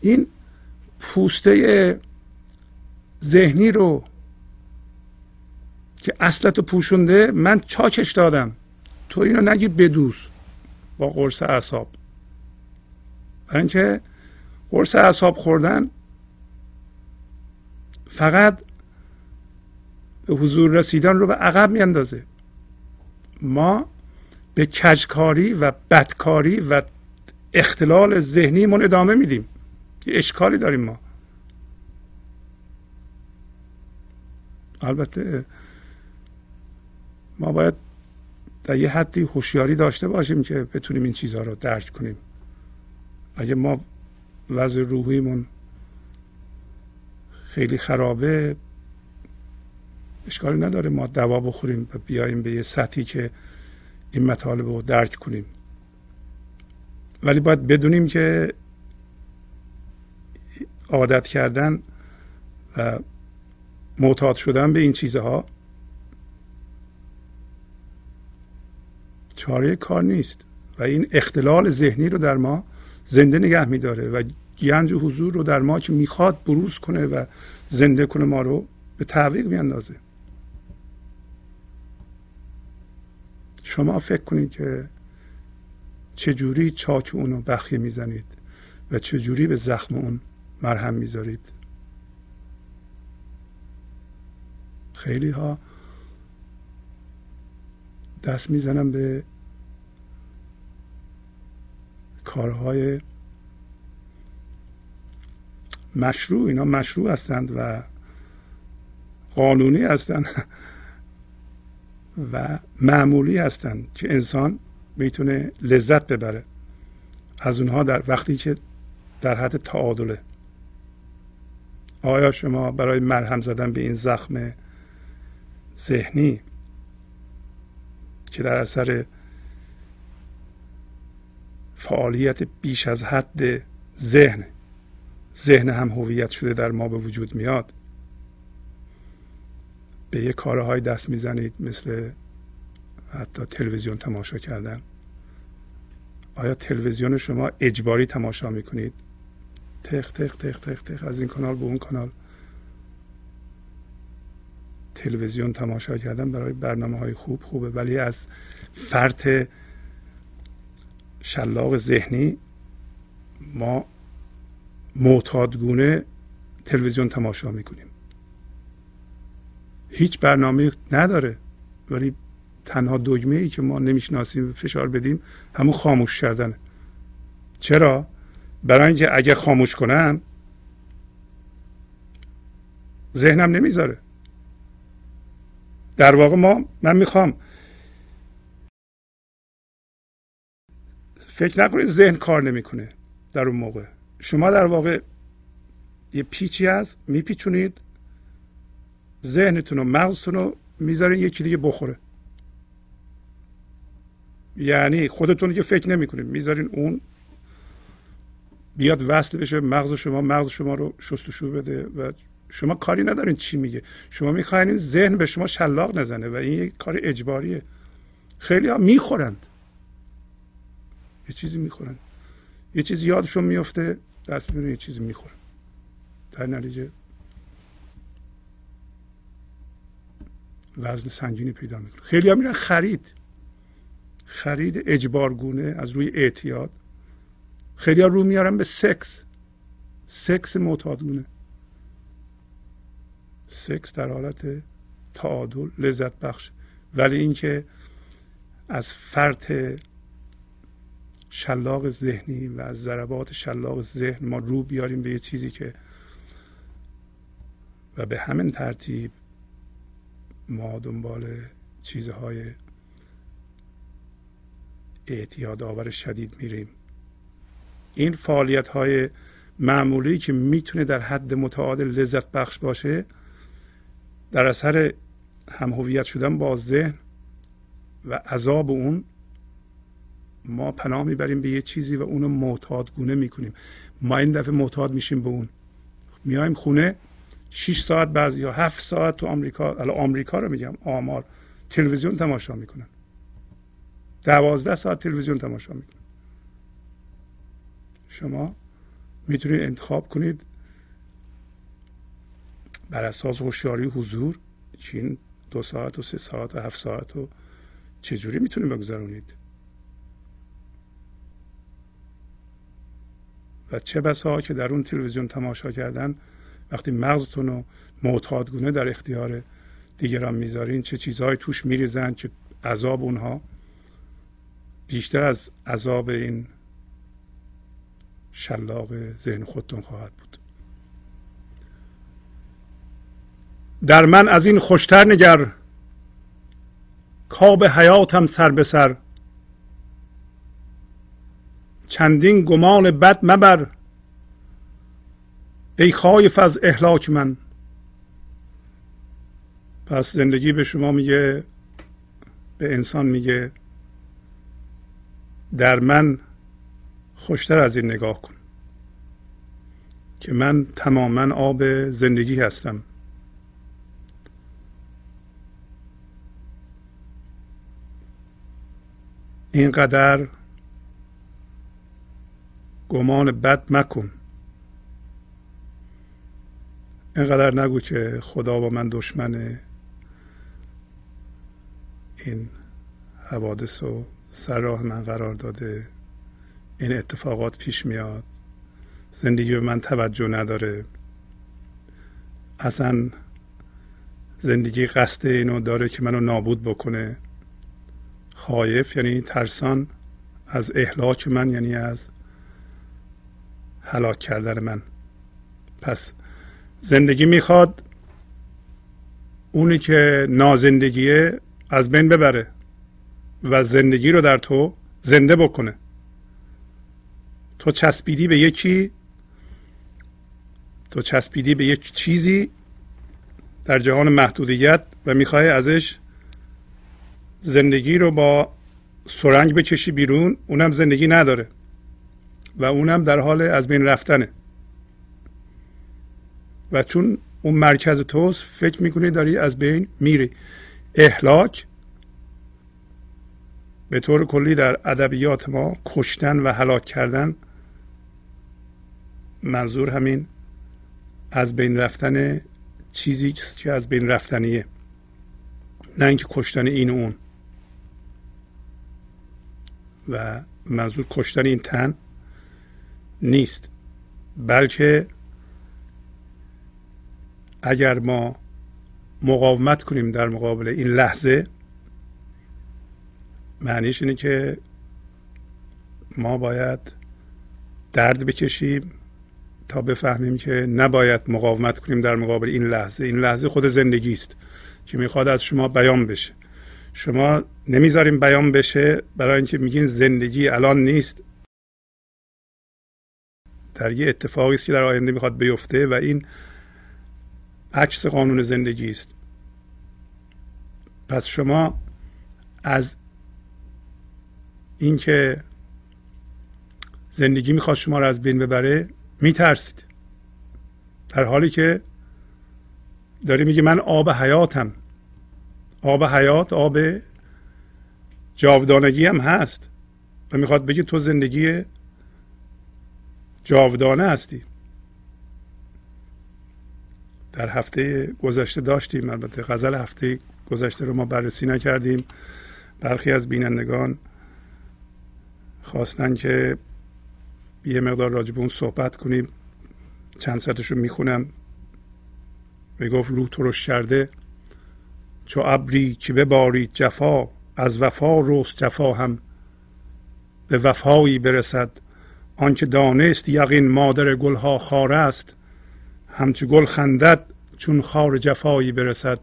این پوسته ذهنی رو که اصلتو پوشونده من چاکش دادم. تو اینو نگیر بدوز با قرص اعصاب، برای اینکه قرص اعصاب خوردن فقط به حضور رسیدن رو به عقب میاندازه. ما به کجکاری و بدکاری و اختلال ذهنیمون ادامه میدیم. یه اشکالی داریم ما. البته ما باید در یه حدی هوشیاری داشته باشیم که بتونیم این چیزها رو درک کنیم. اگه ما وضع روحیمون خیلی خرابه اشکالی نداره ما دوا بخوریم و بیاییم به یه سطحی که این مطالب رو درک کنیم، ولی باید بدونیم که عادت کردن و معتاد شدن به این چیزها چاره کار نیست و این اختلال ذهنی رو در ما زنده نگه می‌داره و گنج حضور رو در ما که می‌خواد بروز کنه و زنده کنه ما رو به تعویق می‌اندازه. شما فکر کنید که چجوری چاک اون رو بخیه می‌زنید و چجوری به زخم اون مرهم می‌ذارید. خیلی ها دست می‌زنن به کارهای مشروع. اینا مشروع هستند و قانونی هستند و معمولی هستند که انسان میتونه لذت ببره از اونها در وقتی که در حد تعادله. آیا شما برای مرهم زدن به این زخم ذهنی که در اثر فعالیت بیش از حد ذهن هم هویت شده در ما به وجود میاد، به یه کارهای دست میزنید مثل حتی تلویزیون تماشا کردن؟ آیا تلویزیون شما اجباری تماشا میکنید؟ تق تق تق تق تق از این کانال به اون کانال. تلویزیون تماشا کردن برای برنامه‌های خوبه، ولی از فرط شلاق ذهنی ما معتادگونه تلویزیون تماشا میکنیم. هیچ برنامه‌ای نداره، ولی تنها دگمه‌ای که ما نمیشناسیم فشار بدیم همون خاموش کردنه. چرا؟ برای اینکه اگه خاموش کنم ذهنم نمیذاره. در واقع من میخوام فکر نکنید ذهن کار نمیکنه در اون موقع. شما در واقع یه پیچی هست، میپیچونید ذهنتون و مغزتون رو میذارین یکی دیگه بخوره. یعنی خودتون که فکر نمیکنید، میذارین اون بیاد وصل بشه مغز شما، مغز شما رو شستشو بده و شما کاری ندارین چی میگه. شما میخواین ذهن به شما شلاق نزنه و این یک کار اجباریه. خیلی ها میخورند، یه چیزی میخورند، یه چیزی یادشون میفته، دست میدونه یه چیزی میخورن. در نتیجه وزن سنگینی پیدا میکنه. خیلی ها میرن خرید اجبارگونه از روی اعتیاد. خیلی ها رو میارن به سکس معتادگونه، سکس در حالت تعادل لذت بخش. ولی اینکه از فرط شلاق ذهنی و از ضربات شلاق ذهن ما رو بیاریم به یه چیزی که و به همین ترتیب ما دنبال چیزهای اعتیاد آور شدید میریم. این فعالیت‌های معمولی که میتونه در حد متعادل لذت بخش باشه، در اثر هم هویت شدن با ذهن و عذاب اون، ما پناه میبریم به یه چیزی و اونو معتادگونه میکنیم. ما این دفعه معتاد میشیم به اون، میایم خونه 6 ساعت، بعضی ها 7 ساعت تو آمریکا، الان آمریکا رو میگم، آمار تلویزیون تماشا میکنن، 12 ساعت تلویزیون تماشا میکنن. شما میتونید انتخاب کنید بر اساس هوشیاری حضور که این 2 ساعت و 3 ساعت و 7 ساعت رو چجوری میتونید بگذرونید. و چه بسا که در اون تلویزیون تماشا کردن وقتی مغزتون رو معتادگونه در اختیار دیگران میذارین، چه چیزهایی توش میریزن که عذاب اونها بیشتر از عذاب این شلاق ذهن خودتون خواهد بود. در من از این خوشتر نگر، کآب حیاتم سر به سر. چندین گمان بد مبر، ای خایف از اهلاک من. پس زندگی به شما میگه، به انسان میگه در من خوشتر از این نگاه کن که من تماما آب زندگی هستم. اینقدر گمان بد مکن، اینقدر نگو که خدا با من دشمنه، این حوادث رو سر راه من قرار داده، این اتفاقات پیش میاد، زندگی به من توجه نداره، اصلا زندگی قصد اینو داره که منو نابود بکنه. خایف یعنی ترسان از اهلاک من، یعنی از هلاک کردن من. پس زندگی میخواد اونی که نازندگیه از بین ببره و زندگی رو در تو زنده بکنه. تو چسبیدی به یکی، تو چسبیدی به یک چیزی در جهان محدودیت و میخوای ازش زندگی رو با سرنگ بکشی بیرون. اونم زندگی نداره و اونم در حال از بین رفتنه. و چون اون مرکز توست، فکر میکنی داری از بین میری. اهلاک به طور کلی در ادبیات ما کشتن و هلاک کردن، منظور همین از بین رفتن چیزی که از بین رفتنیه، نه اینکه کشتن این و اون. و منظور کشتن این تن نیست، بلکه اگر ما مقاومت کنیم در مقابل این لحظه، معنیش اینه که ما باید درد بکشیم تا بفهمیم که نباید مقاومت کنیم در مقابل این لحظه. این لحظه خود زندگی است که میخواد از شما بیان بشه. شما نمیذاریم بیان بشه برای اینکه میگین زندگی الان نیست، در یه اتفاقی است که در آینده میخواد بیفته و این عکس قانون زندگی است. پس شما از اینکه زندگی میخواد شما رو از بین ببره میترسید، در حالی که داری میگه من آب حیاتم، آب حیات آب جاودانگی هم هست و میخواد بگی تو زندگی جاودانه هستی. در هفته گذشته داشتیم، البته غزل هفته گذشته رو ما بررسی نکردیم، برخی از بینندگان خواستن که یه مقدار راجب اون صحبت کنیم، چند سطحشو میخونم. میگفت رو ترش کرده چو ابری که ببارید جفا، از وفا روست جفا هم، به وفایی برسد آنکه دانست یقین مادر گلها خار است، همچو گل خندد چون خار جفایی برسد،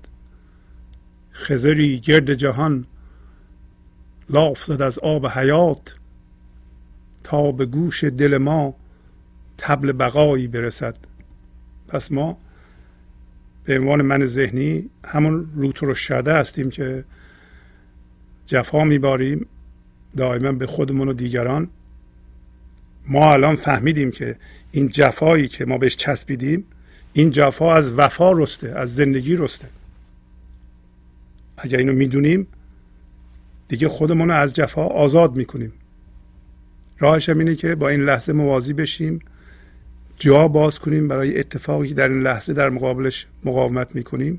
خضری گرد جهان لاف زد از آب حیات، تا به گوش دل ما طبل بقایی برسد. پس ما به عنوان من ذهنی همون رو ترش کرده هستیم که جفا میباریم دائما به خودمون و دیگران. ما الان فهمیدیم که این جفایی که ما بهش چسبیدیم، این جفا از وفا رسته، از زندگی رسته. اگر اینو میدونیم دیگه خودمون رو از جفا آزاد میکنیم. راهش هم اینه که با این لحظه موازی بشیم، جا باز کنیم برای اتفاقی که در این لحظه در مقابلش مقاومت میکنیم.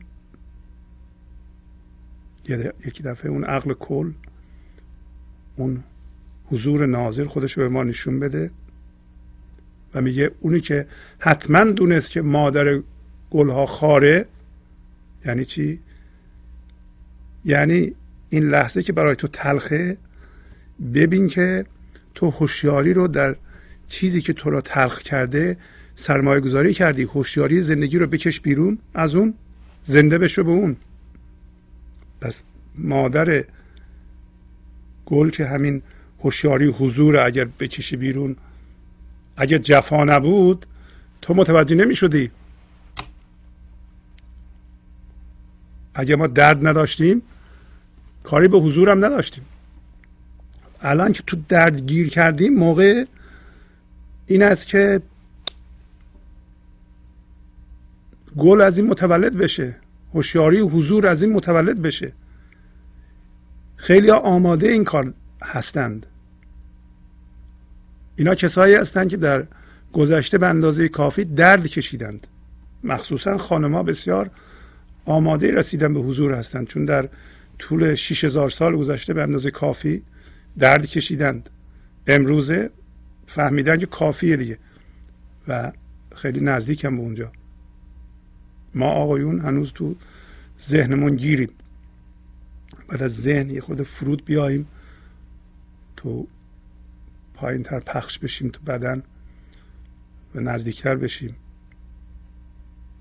یکی دفعه اون عقل کل، اون حضور ناظر خودش رو به ما نشون بده و میگه اونی که حتما دونست که مادر گلها خاره، یعنی چی؟ یعنی این لحظه که برای تو تلخه، ببین که تو هوشیاری رو در چیزی که تو را تلخ کرده سرمایه گذاری کردی، هوشیاری زندگی رو بکش بیرون از اون، زنده بشو به اون. پس مادر گل که همین هوشیاری حضور، اگر بکشی بیرون، اگر جفا نبود تو متوجه نمی شدی. اگر ما درد نداشتیم کاری به حضورم نداشتیم. الان که تو درد گیر کردیم، موقع این است که گل از این متولد بشه، هوشیاری حضور از این متولد بشه. خیلی ها آماده این کار هستند. اینا کسایی هستند که در گذشته به اندازه کافی درد کشیدند. مخصوصا خانم‌ها بسیار آماده رسیدن به حضور هستند، چون در طول 6000 سال گذشته به اندازه کافی درد کشیدند. امروزه فهمیدن که کافیه دیگه و خیلی نزدیک هم به اونجا. ما آقایون هنوز تو ذهنمون گیریم. بعد از ذهن یه خود فرود بیاییم تو پایین تر پخش بشیم تو بدن و نزدیکتر بشیم.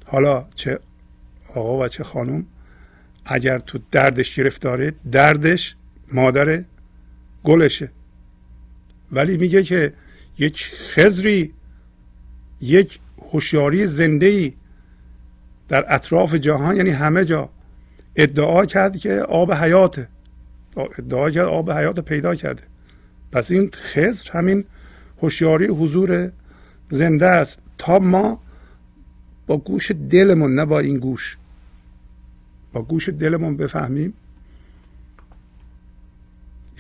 حالا چه آقا و چه خانم، اگر تو دردش گرفتاره، دردش مادر گلشه، ولی میگه که یک خضری، یک هوشیاری زنده‌ای در اطراف جهان، یعنی همه جا ادعا کرد که آب حیاته، ادعا کرد آب حیات پیدا کرده. پس این خضر همین هوشیاری حضور زنده است. تا ما با گوش دلمون، نه با این گوش، با گوش دلمون بفهمیم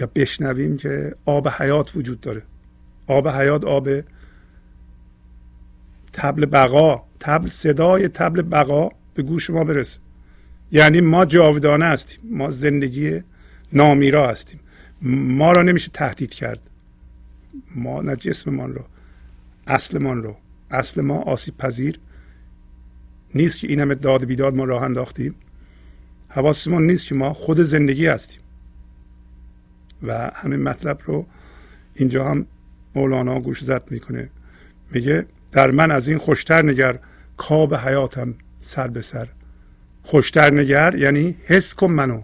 یا بشنویم که آب حیات وجود داره. آب حیات آب طبل بقا، طبل صدای طبل بقا به گوش ما برسه. یعنی ما جاودانه هستیم، ما زندگی نامیرا هستیم، ما را نمیشه تهدید کرد، ما نه جسممان رو، اصلمان رو. اصل ما آسیب پذیر نیست که این همه داد بیداد ما راه انداختیم. حواسمون نیست که ما خود زندگی هستیم. و همین مطلب رو اینجا هم مولانا گوش زد میکنه، میگه در من از این خوشتر نگر کآب حیاتم سر به سر. خوشتر نگر یعنی حس کن منو،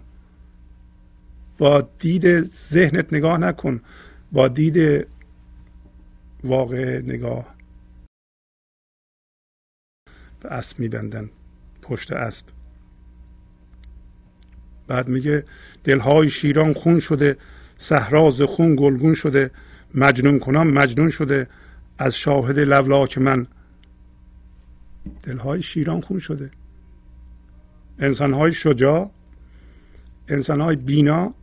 با دید ذهنت نگاه نکن، با دید واقع نگاه. به اسب میبندن، پشت اسب. بعد میگه دلهای شیران خون شده، صحرا ز خون گلگون شده، مجنون کنم مجنون شده از شاهد لولاک من. دلهای شیران خون شده. انسانهای شجاع، انسانهای بینا،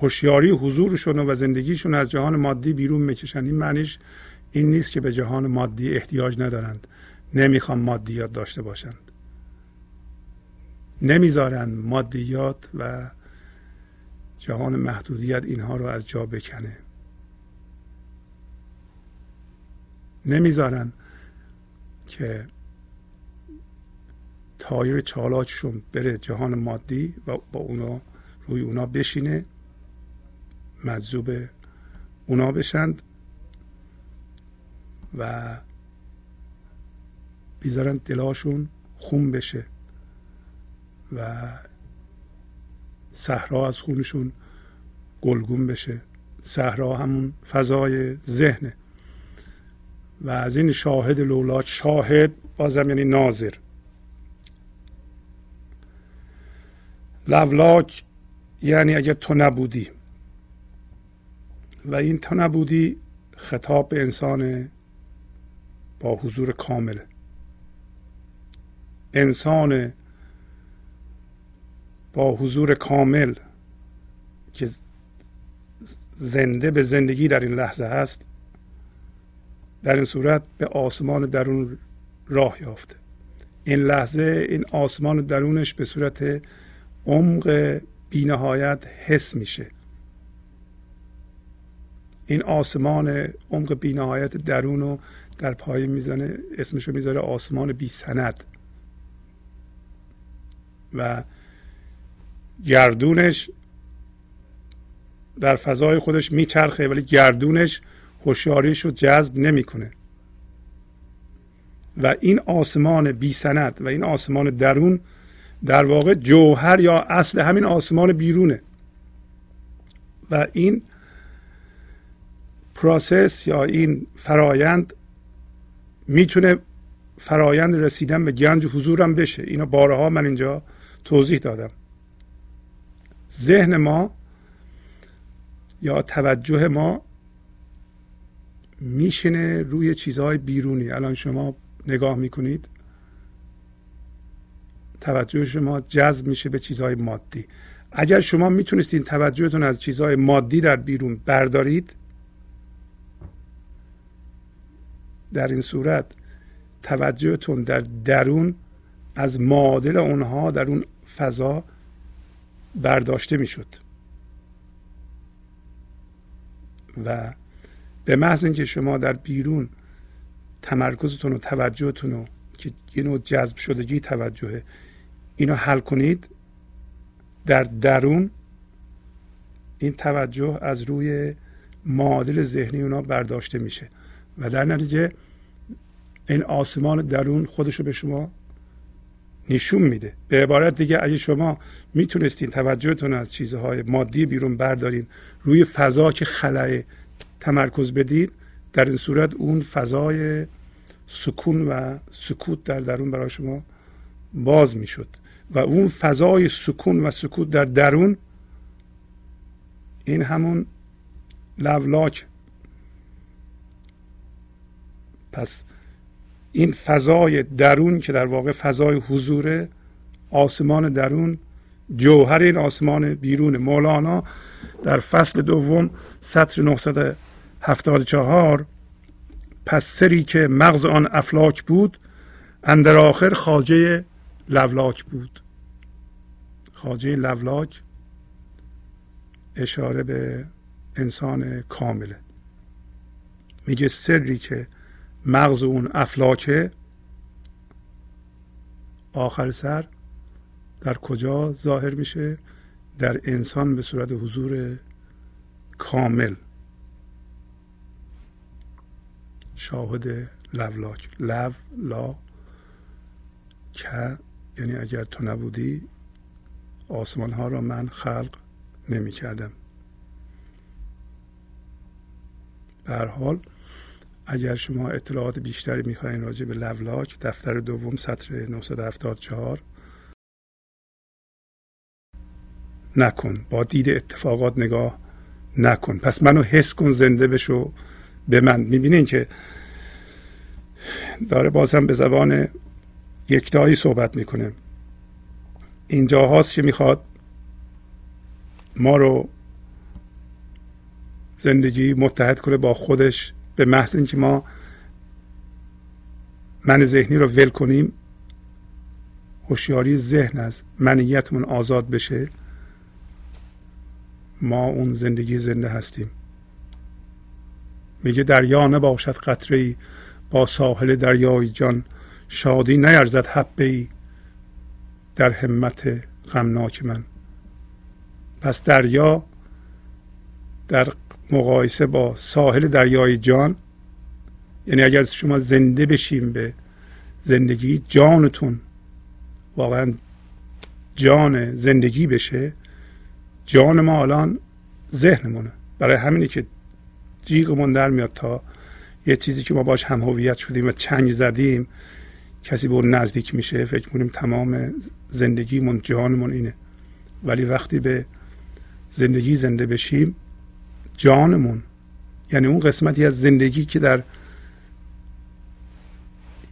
هوشیاری حضورشون و زندگیشون از جهان مادی بیرون میکشن. این معنیش این نیست که به جهان مادی احتیاج ندارند، نمیخوان مادیات داشته باشند، نمیذارن مادیات و جهان محدودیت اینها رو از جا بکنه، نمیذارن که تایر چالاکشون بره جهان مادی و با اونا روی اونا بشینه، مجذوب اونا بشند و بیذارن دلاشون خون بشه و صحرا از خونشون گلگون بشه. صحرا همون فضای ذهنه. و از این شاهد لولا، شاهد بازم یعنی ناظر، لولاک یعنی اگه تو نبودی، و این تو نبودی خطاب به انسان با حضور کامله، انسان با حضور کامل که زنده به زندگی در این لحظه هست. در این صورت به آسمان درون راه یافته. این لحظه این آسمان درونش به صورت عمق بی‌نهایت حس میشه. این آسمان عمق بی‌نهایت درون رو در پایین میزنه، اسمشو میذاره آسمان بی سند و گردونش در فضای خودش میچرخه، ولی گردونش هوشیاریش رو جذب نمیکنه. و این آسمان بی سند و این آسمان درون در واقع جوهر یا اصل همین آسمان بیرونه و این پروسس یا این فرایند میتونه فرایند رسیدن به گنج حضورم بشه. اینو بارها من اینجا توضیح دادم. ذهن ما یا توجه ما میشینه روی چیزهای بیرونی. الان شما نگاه میکنید، توجه شما جذب میشه به چیزهای مادی. اگر شما میتونستین توجهتون از چیزهای مادی در بیرون بردارید، در این صورت توجهتون در درون از معادل اونها در اون فضا برداشته میشد و به محض اینکه شما در بیرون تمرکزتون و توجهتون رو که یه نوع جذب شدگی توجهه اینو حل کنید، در درون این توجه از روی معادل ذهنی اونا برداشته میشه و در نتیجه این آسمان درون خودشو به شما نشون میده. به عبارت دیگه اگه شما میتونستین توجهتون از چیزهای مادی بیرون بردارین، روی فضا که خلأ تمرکز بدید، در این صورت اون فضای سکون و سکوت در درون برای شما باز میشد و اون فضای سکون و سکوت در درون این همون لولاک. پس این فضای درون که در واقع فضای حضور، آسمان درون جوهر این آسمان بیرون. مولانا در فصل دوم سطر 974 پس سری که مغز آن افلاک بود اندر آخر خواجه لولاک بود. خواجه لولاک اشاره به انسان کامله. میگه سری که مغز اون افلاکه آخر سر در کجا ظاهر میشه؟ در انسان به صورت حضور کامل، شاهد لولاک. لو لا که یعنی اگر تو نبودی آسمان ها را من خلق نمی کردم. به هر حال اگر شما اطلاعات بیشتری میخواین راجع به لولاک، دفتر دوم سطر 974، نکن، با دید اتفاقات نگاه نکن، پس منو حس کن، زنده بشو به من. میبینین که داره بازم به زبان یکتایی صحبت میکنه. اینجا هاست که میخواد ما رو زندگی متحد کنه با خودش، به محض اینکه ما من ذهنی رو ول کنیم، هوشیاری ذهن از منیتمون آزاد بشه، ما اون زندگی زنده هستیم. میگه دریا نباشد قطره‌ای با ساحل دریای جان، شادی نیرزد حبه‌ای در همت غمناک من. پس دریا در مقایسه با ساحل دریای جان، یعنی اگر شما زنده بشیم به زندگی، جانتون واقعا جان زندگی بشه، جان ما الان ذهنمونه. برای همینی که جیغمون در میاد تا یه چیزی که ما باش هم هویت شدیم و چنگ زدیم کسی به اون نزدیک میشه، فکر کنیم تمام زندگیمون جانمون اینه. ولی وقتی به زندگی زنده بشیم، جانمون یعنی اون قسمتی از زندگی که در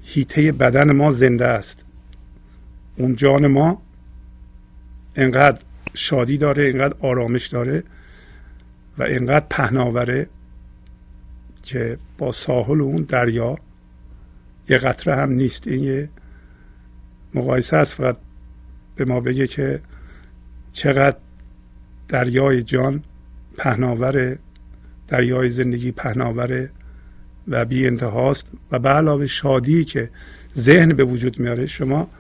حیطه بدن ما زنده است، اون جان ما انقدر شادی داره، اینقدر آرامش داره و اینقدر پهناوره که با ساحل اون دریا یه قطره هم نیست. این یه مقایسه است، فقط به ما بگه که چقدر دریای جان پهناوره، دریای زندگی پهناوره و بی انتهاست. و به علاوه شادی که ذهن به وجود میاره، شما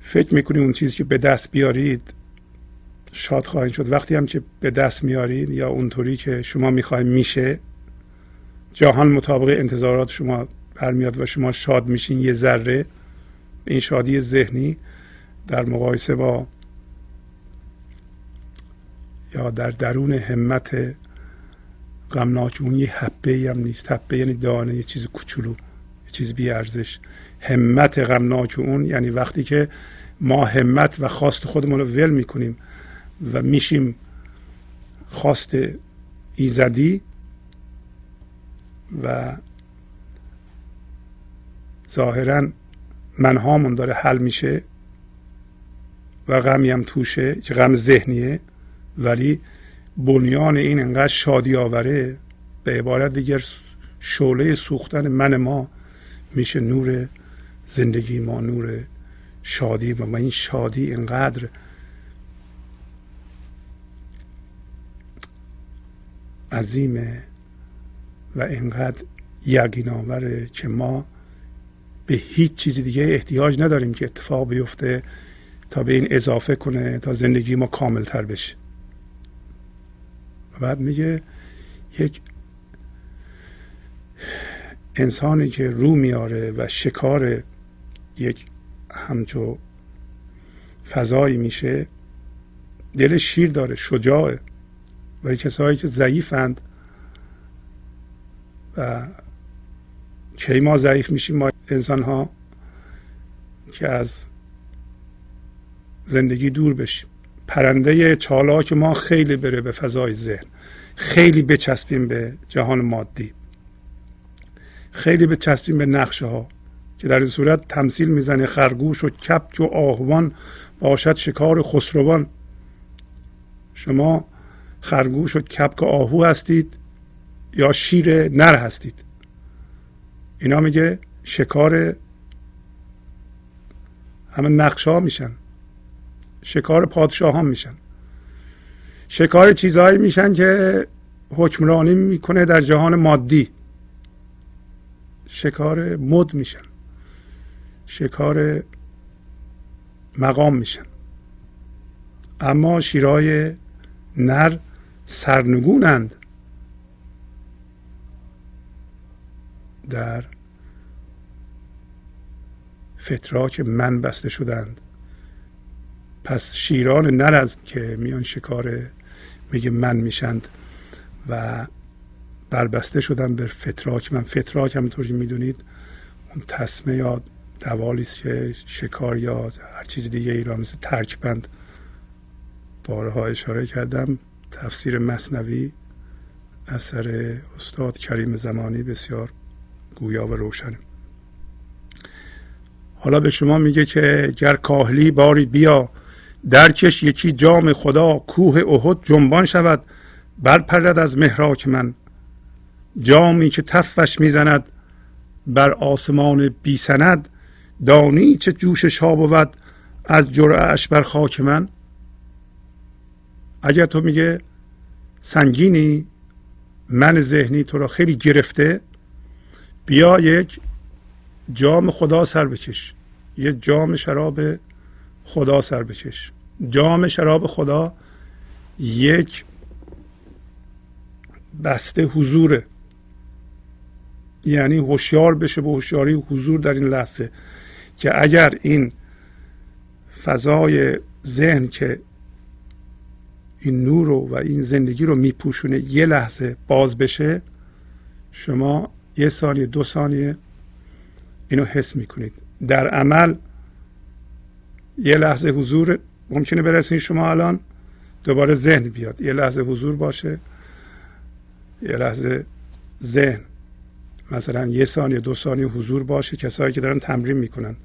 فکر میکنید اون چیزی که به دست بیارید شاد خواهید شد، وقتی هم که به دست میارید یا اونطوری که شما میخواید میشه، جهان مطابق انتظارات شما برمیاد و شما شاد میشین یه ذره. این شادی ذهنی در مقایسه با یا در درون همت غمناک اون یه حبه‌ای هم نیست. حبه یعنی دانه، یه چیز کوچولو، یه چیز بی ارزش. همت غمناک اون یعنی وقتی که ما همت و خواست خودمون رو ول میکنیم و میشیم خواست ایزدی و ظاهرا منهامون داره حل میشه و غمی هم توشه که غم ذهنیه، ولی بنیان این انقدر شادی آوره، به عبارت دیگر شعله سوختن من ما میشه نور زندگی ما، نور شادی ما. این شادی انقدر عظیمه و انقدر یقین آوره که ما به هیچ چیزی دیگه احتیاج نداریم که اتفاق بیفته تا به این اضافه کنه تا زندگی ما کامل تر بشه. و بعد میگه یک انسانی که رو میاره و شکار یک همچو فضایی میشه، دل شیر داره، شجاعه. ولی کسایی که ضعیفند، و چه ما ضعیف میشیم ما انسان ها که از زندگی دور بشیم. پرنده چالاک ما خیلی بره به فضای ذهن، خیلی بچسبیم به جهان مادی، خیلی بچسبیم به نقشه ها، که در این صورت تمثیل میزنه خرگوش و کبک و آهوان باشد شکار خسروان. شما خرگوش و کبک و آهو هستید یا شیر نر هستید؟ اینا میگه شکار همه نقشه ها میشن، شکار پادشاه ها میشن، شکار چیزهایی میشن که حکمرانی میکنه در جهان مادی، شکار مد میشن، شکار مقام میشن. اما شیرهای نر سرنگونند در فتراک من بسته شدند، پس شیران نر است که میان شکار میگه من میشند و بربسته شدن به فتراک. من فتراک همونطور که میدونید اون تسمه یا دوالی است که شکار یا هر چیز دیگه ای را مثل ترکبند بارها اشاره کردم. تفسیر مثنوی اثر استاد کریم زمانی بسیار گویا و روشنه. حالا به شما میگه که گر کاهلی باری بیا، درکش یکی جام خدا، کوه احد جنبان شود برپرد از محراک من. جامی که تفش میزند بر آسمان بی سند، دانی چه جوشش ها بود از جرعه‌اش بر خاک من. اگر تو میگه سنگینی، من ذهنی تو را خیلی گرفته، بیا یک جام خدا سر بچش، یه جام شراب خدا سر بچش. جام شراب خدا یک بسته حضوره، یعنی هوشیار بشه به هوشیاری حضور در این لحظه که اگر این فضای ذهن که این نور رو و این زندگی رو میپوشونه یه لحظه باز بشه، شما یه ثانیه دو ثانیه اینو حس میکنید. در عمل یه لحظه حضور ممکنه برسین شما الان، دوباره ذهن بیاد، یه لحظه حضور باشه، یه لحظه ذهن، مثلا یه ثانیه دو ثانیه حضور باشه. کسایی که دارن تمرین میکنن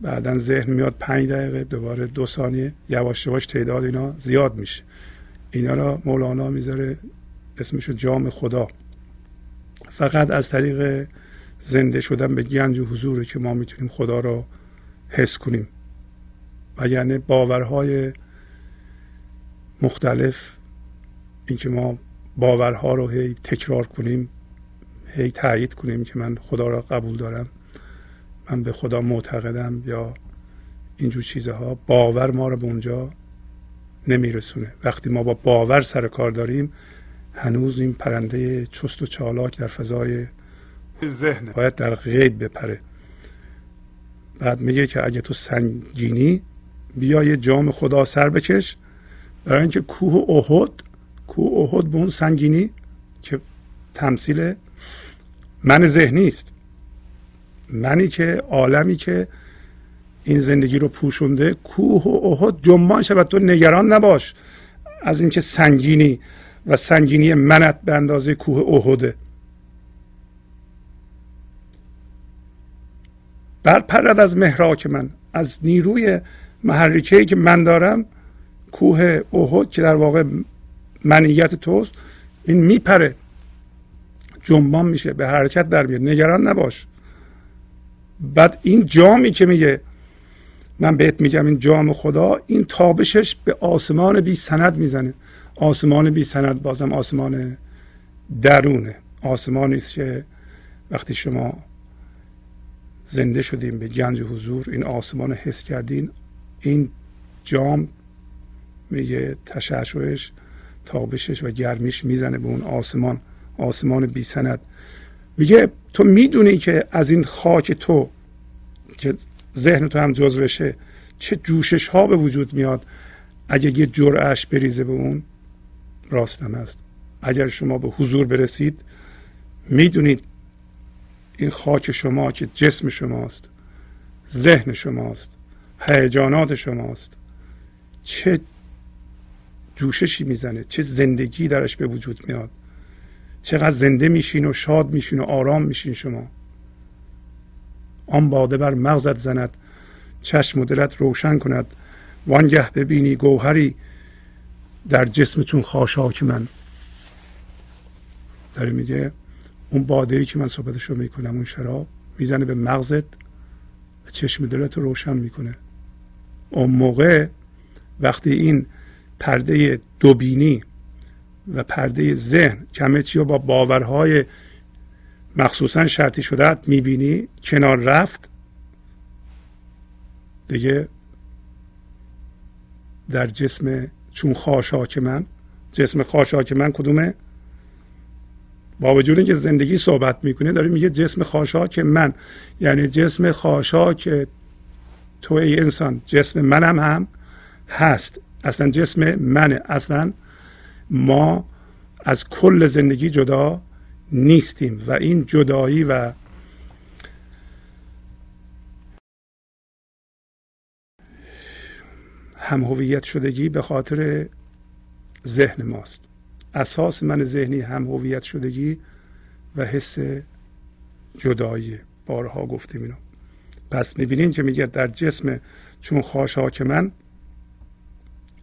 بعدن ذهن میاد 5 دقیقه دوباره 2 ثانیه، یواش یواش تعداد اینا زیاد میشه. اینا را مولانا میذاره اسمشو جام خدا. فقط از طریق زنده شدن به گنج و حضور که ما میتونیم خدا را حس کنیم، و یعنی باورهای مختلف، این که ما باورها رو هی تکرار کنیم، هی تأیید کنیم که من خدا را قبول دارم، من به خدا معتقدم، یا اینجور چیزها، باور ما رو به اونجا نمیرسونه. وقتی ما با باور سر کار داریم هنوز این پرنده چست و چالاک در فضای ذهن باید در غیب بپره. بعد میگه که اگه تو سنگینی بیا یه جام خدا سر بکش، برای اینکه کوه احد به اون سنگینی که تمثیل من ذهنی است، منی که عالمی که این زندگی رو پوشونده، کوه احد جنبان شود. تو نگران نباش از اینکه سنگینی و سنگینی منت به اندازه کوه احده. برپرد از محراک من، از نیروی محرکه‌ای که من دارم، کوه احد که در واقع منیت توست، این میپره، جنبان میشه، به حرکت در میاد، نگران نباش. بعد این جامی که میگه من بهت میگم این جام خدا، این تابشش به آسمان بی سند میزنه. آسمان بی سند بازم آسمان درونه، آسمانی است که وقتی شما زنده شدیم به گنج حضور، این آسمان رو حس کردین، این جام میگه تشعشعش، تابشش و گرمیش میزنه به اون آسمان، آسمان بی سند. میگه تو میدونی که از این خاک تو که ذهن تو هم جزوشه چه جوشش ها به وجود میاد، اگه یه جرعه‌اش بریزه به اون راستم است. اگر شما به حضور برسید میدونید این خاک شما که جسم شماست، ذهن شماست، هیجانات شماست، چه جوششی میزنه، چه زندگی درش به وجود میاد، چقدر زنده میشین و شاد میشین و آرام میشین شما. آن باده بر مغزت زند، چشم و دلت روشن کند، وانگه ببینی گوهری در جسم چون خاشاک من. داره میگه اون باده‌ای که من صحبتشو میکنم، اون شراب میزنه به مغزت و چشم دلت رو روشن میکنه. اون موقع وقتی این پرده دوبینی و پرده ذهن کمه چی رو با باورهای مخصوصا شرطی شدهت میبینی کنار رفت، دیگه در جسم چون خاشاک من. جسم خاشاک من کدومه؟ با وجود اینکه زندگی صحبت میکنه داره میگه جسم خاشاک من، یعنی جسم خاشاک تو ای انسان، جسم منم هم هست، اصلا جسم منه، اصلا ما از کل زندگی جدا نیستیم و این جدایی و هم‌هویت شدگی به خاطر ذهن ماست. اساس من ذهنی هم‌هویت شدگی و حس جدایی، بارها گفتیم اینو. پس می‌بینین که میگه در جسم چون خاشاک من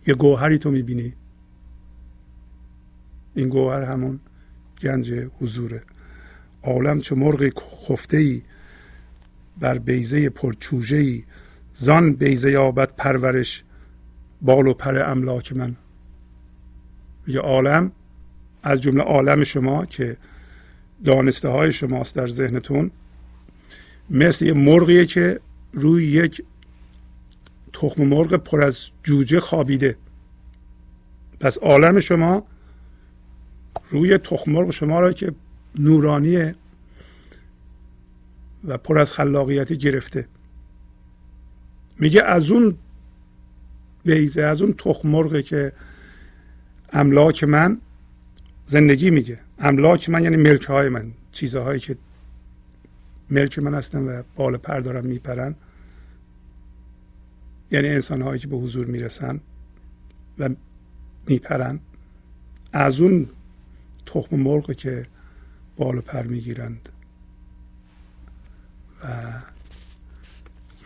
یه گوهری تو می‌بینی، این گوهر همون گنج حضوره. عالم چو مرغ خفته‌ای بر بیضه پرچوژه‌ای، زان بیضه یابد پرورش بال و پر املاک من. میگه عالم از جمله عالم شما که دانسته های شماست در ذهنتون، مثل یه مرغیه که روی یک تخم مرغ پر از جوجه خوابیده. پس عالم شما روی تخم مرغ شما را که نورانیه و پر از خلاقیتی گرفته. میگه از اون بیزه، از اون تخم مرغی که املاک من زندگی، میگه املاک من یعنی ملک های من، چیزهایی که ملک من هستن و بال پر دارن میپرن، یعنی انسان هایی که به حضور میرسن و میپرن، از اون تخم مرغی که بال پر میگیرند و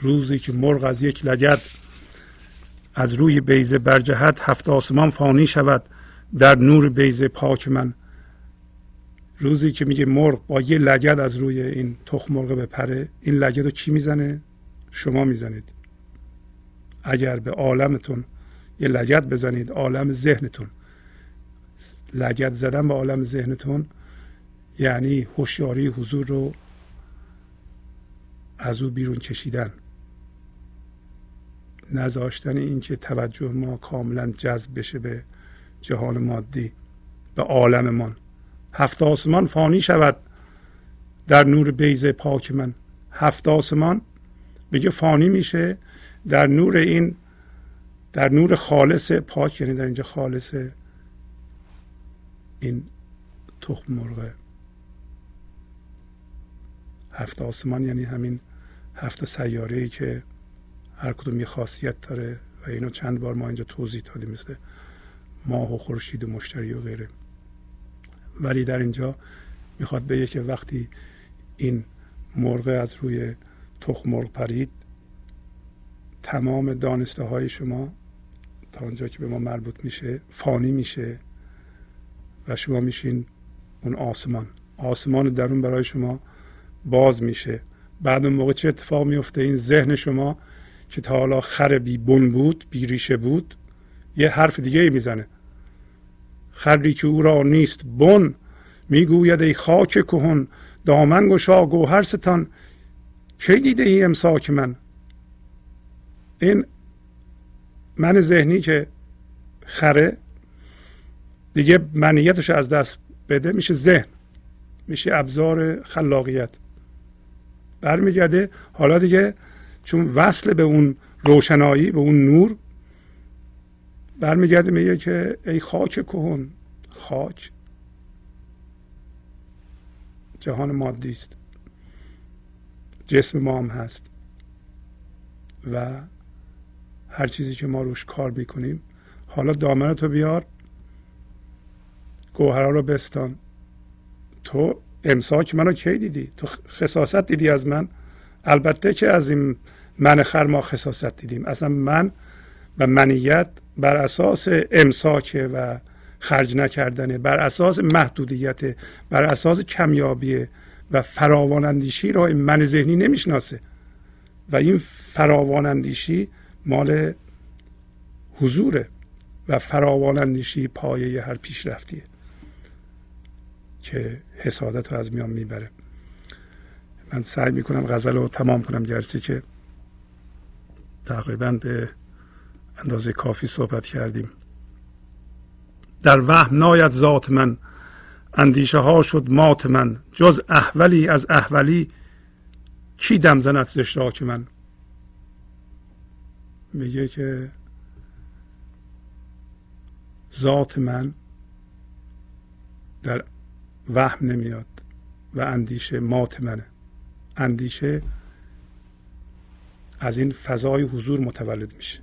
روزی که مرغ از یک لگد از روی بیضه برجهد، هفت آسمان فانی شود در نور بیضه پاک من. روزی که میگه مرغ با یه لگد از روی این تخم مرغ بپره، این لگد رو کی میزنه؟ شما میزنید. اگر به عالمتون یه لگد بزنید، عالم ذهنتون، لگد زدن به عالم ذهنتون یعنی هوشیاری حضور رو از او بیرون کشیدن، نذاشتن این که توجه ما کاملا جذب بشه به جهان مادی، به عالممان. هفت آسمان فانی شود در نور بیضه پاک من. هفت آسمان بگه فانی میشه در نور این، در نور خالص پاک، یعنی در اینجا خالص این تخم مرغه. هفت آسمان یعنی همین هفت سیاره‌ای که هر کدوم یه خاصیت داره و اینو چند بار ما اینجا توضیح دادیم، مثل ماه و خورشید و مشتری و غیره. ولی در اینجا میخواد بگه که وقتی این مرغ از روی تخم مرغ پرید، تمام دانسته های شما تا آنجا که به ما مربوط میشه فانی میشه و شما میشین اون آسمان، آسمان درون برای شما باز میشه. بعد اون موقع چه اتفاق میفته؟ این ذهن شما که تا حالا خر بی بن بود، بی ریشه بود، یه حرف دیگه ای میزنه. خری که او را نیست بن، میگوید ای خاک کهن، دامن گشا گوهر ستان، چه دیده ای امساک من. این من ذهنی که خره دیگه منیتش از دست بده، میشه ذهن، میشه ابزار خلاقیت. برمیگرده حالا دیگه چون وصل به اون روشنایی، به اون نور، برمیگرده میگه که ای خاک کهن. خاک جهان مادی است، جسم ما هم هست و هر چیزی که ما روش کار میکنیم. حالا دامنتو بیار، گوهرها رو بستان. تو امساک منو کی دیدی؟ تو خساست دیدی از من؟ البته که از این من خر ما خساست دیدیم. اصلا من و منیت بر اساس امساکه و خرج نکردنه، بر اساس محدودیت، بر اساس کمیابیه و فراواندیشی را این من ذهنی نمیشناسه و این فراواندیشی مال حضوره و فراواندیشی پایه هر پیشرفتیه که حسادت رو از میان میبره. من سعی میکنم غزل رو تمام کنم، گرچه که تقریبا به اندازه کافی صحبت کردیم. در وهم ناید ذات من، اندیشه ها شد مات من، جز احولی از احولی چی دم زند ز اشتراک من. میگه که ذات من در وهم نمیاد و اندیشه مات منه. اندیشه از این فضای حضور متولد میشه.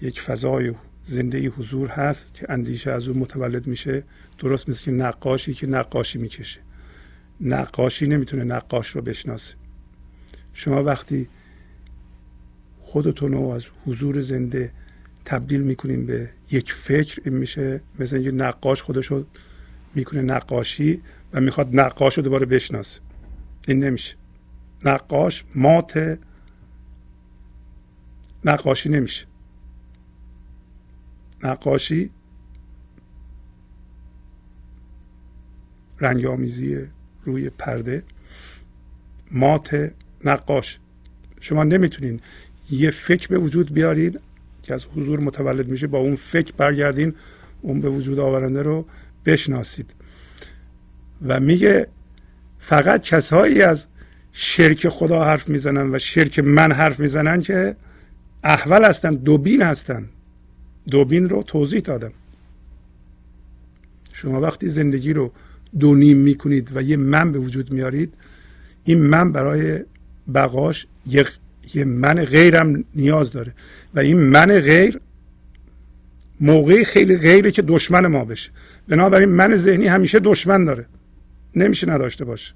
یک فضای زندگی حضور هست که اندیشه از اون متولد میشه. درست مثل نقاشی که نقاشی میکشه، نقاشی نمیتونه نقاش رو بشناسه. شما وقتی خودتون رو از حضور زنده تبدیل میکنیم به یک فکر، این میشه مثل اینکه نقاش خودشو میکنه نقاشی و میخواد نقاش رو دوباره بشناسه. این نمیشه. نقاش مات نقاشی نمیشه. نقاشی رنگامیزی روی پرده، مات نقاش. شما نمیتونین یه فکر به وجود بیارین که از حضور متولد میشه، با اون فکر برگردین اون به وجود آورنده رو بشناسید. و میگه فقط کسایی از شرک خدا حرف میزنن و شرک من حرف میزنن که احول هستن، دوبین هستن. دوبین رو توضیح دادم. شما وقتی زندگی رو دونیم میکنید و یه من به وجود میارید، این من برای بقاش یه من غیرم نیاز داره و این من غیر موقعی خیلی غیره که دشمن ما بشه. بنابراین من ذهنی همیشه دشمن داره، نمیشه نداشته باشه.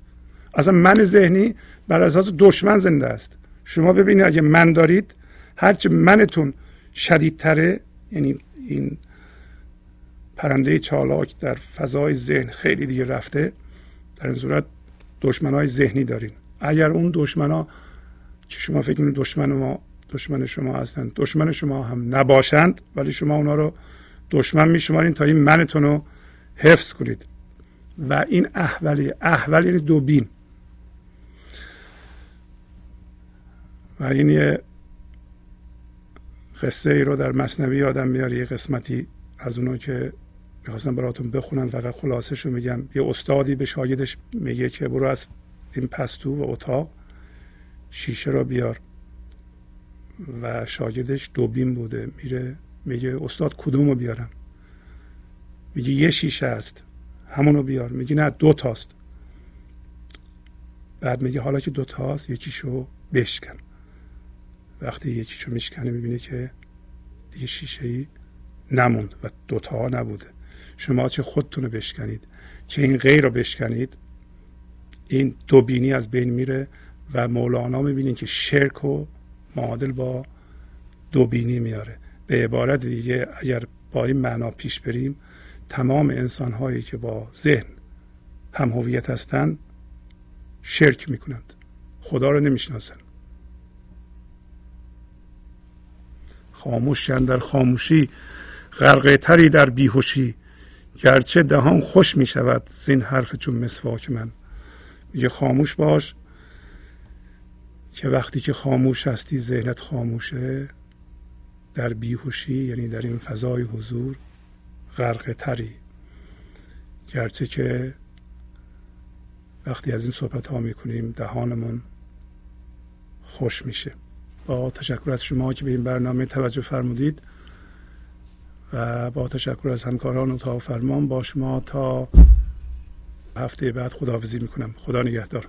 اصلا من ذهنی بر اساس دشمن زنده است. شما ببینید اگه من دارید، هرچه منتون شدیدتره، یعنی این پرنده چالاک در فضای ذهن خیلی دیگه رفته، در این صورت دشمنای ذهنی دارین. اگر اون دشمنا که شما فکر می‌کنید دشمن شما هستند، دشمن شما هم نباشند، ولی شما اونا رو دشمن می‌شمارین تا این منتون رو حفظ کنید. و این احول یعنی دوبین. و این یه قصه ای رو در مثنوی یادم میاره، یه قسمتی از اونو که میخواستم براتون بخونم و خلاصش رو میگم. یه استادی به شاگردش میگه که برو از این پستو و اتاق شیشه رو بیار. و شاگردش دوبین بوده، میره میگه استاد کدوم رو بیارم؟ میگه یه شیشه است، همون رو بیار. میگه نه، دو تاست. بعد میگه حالا که دو تاست یکیشو بشکن. وقتی یکیشو میشکنه میبینه که دیگه شیشه‌ای نموند و دوتا نبوده. شما چه خودتون رو بشکنید چه این غیر رو بشکنید، این دوبینی از بین میره. و مولانا میبینید که شرک رو معادل با دوبینی میاره. به عبارت دیگه اگر با این معنا پیش بریم، تمام انسان‌هایی که با ذهن هم هویت هستند شرک میکنند، خدا رو نمیشناسند. خاموشند در خاموشی، غرقه تری در بیهوشی، گرچه دهان خوش می شود زین حرف چون مسواک من. میگه خاموش باش که وقتی که خاموش هستی ذهنت خاموشه، در بیهوشی یعنی در این فضای حضور غرقه تری، گرچه که وقتی از این صحبت ها می کنیم دهانمون خوش میشه. با تشکر از شما که به این برنامه توجه فرمودید و با تشکر از همکاران اتاق فرمان، با شما تا هفته بعد خداحافظی میکنم. خدا نگهدار.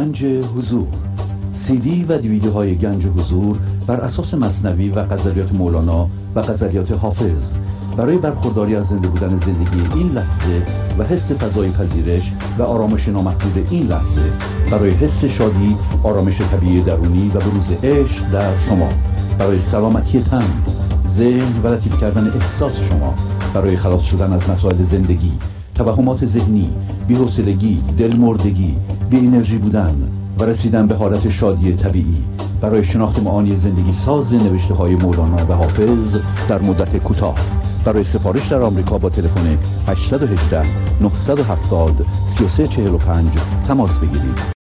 گنج حضور. CD و دیویدیوهای گنج حضور بر اساس مثنوی و غزلیات مولانا و غزلیات حافظ برای برخورداری از زنده بودن زندگی این لحظه و حس فضای پذیرش و آرامش نامحدود این لحظه، برای حس شادی، آرامش طبیعی درونی و بروز عشق در شما، برای سلامتی تن، ذهن و لطیف کردن احساس شما، برای خلاص شدن از مسائل زندگی، توهمات ذهنی، بی‌حوصلگی، دلمردگی، بی انرژی بودن و رسیدن به حالت شادی طبیعی، برای شناخت معانی زندگی ساز نوشته‌های مولانا و حافظ در مدت کوتاه. برای سفارش در آمریکا با تلفن 818 970 3345 تماس بگیرید.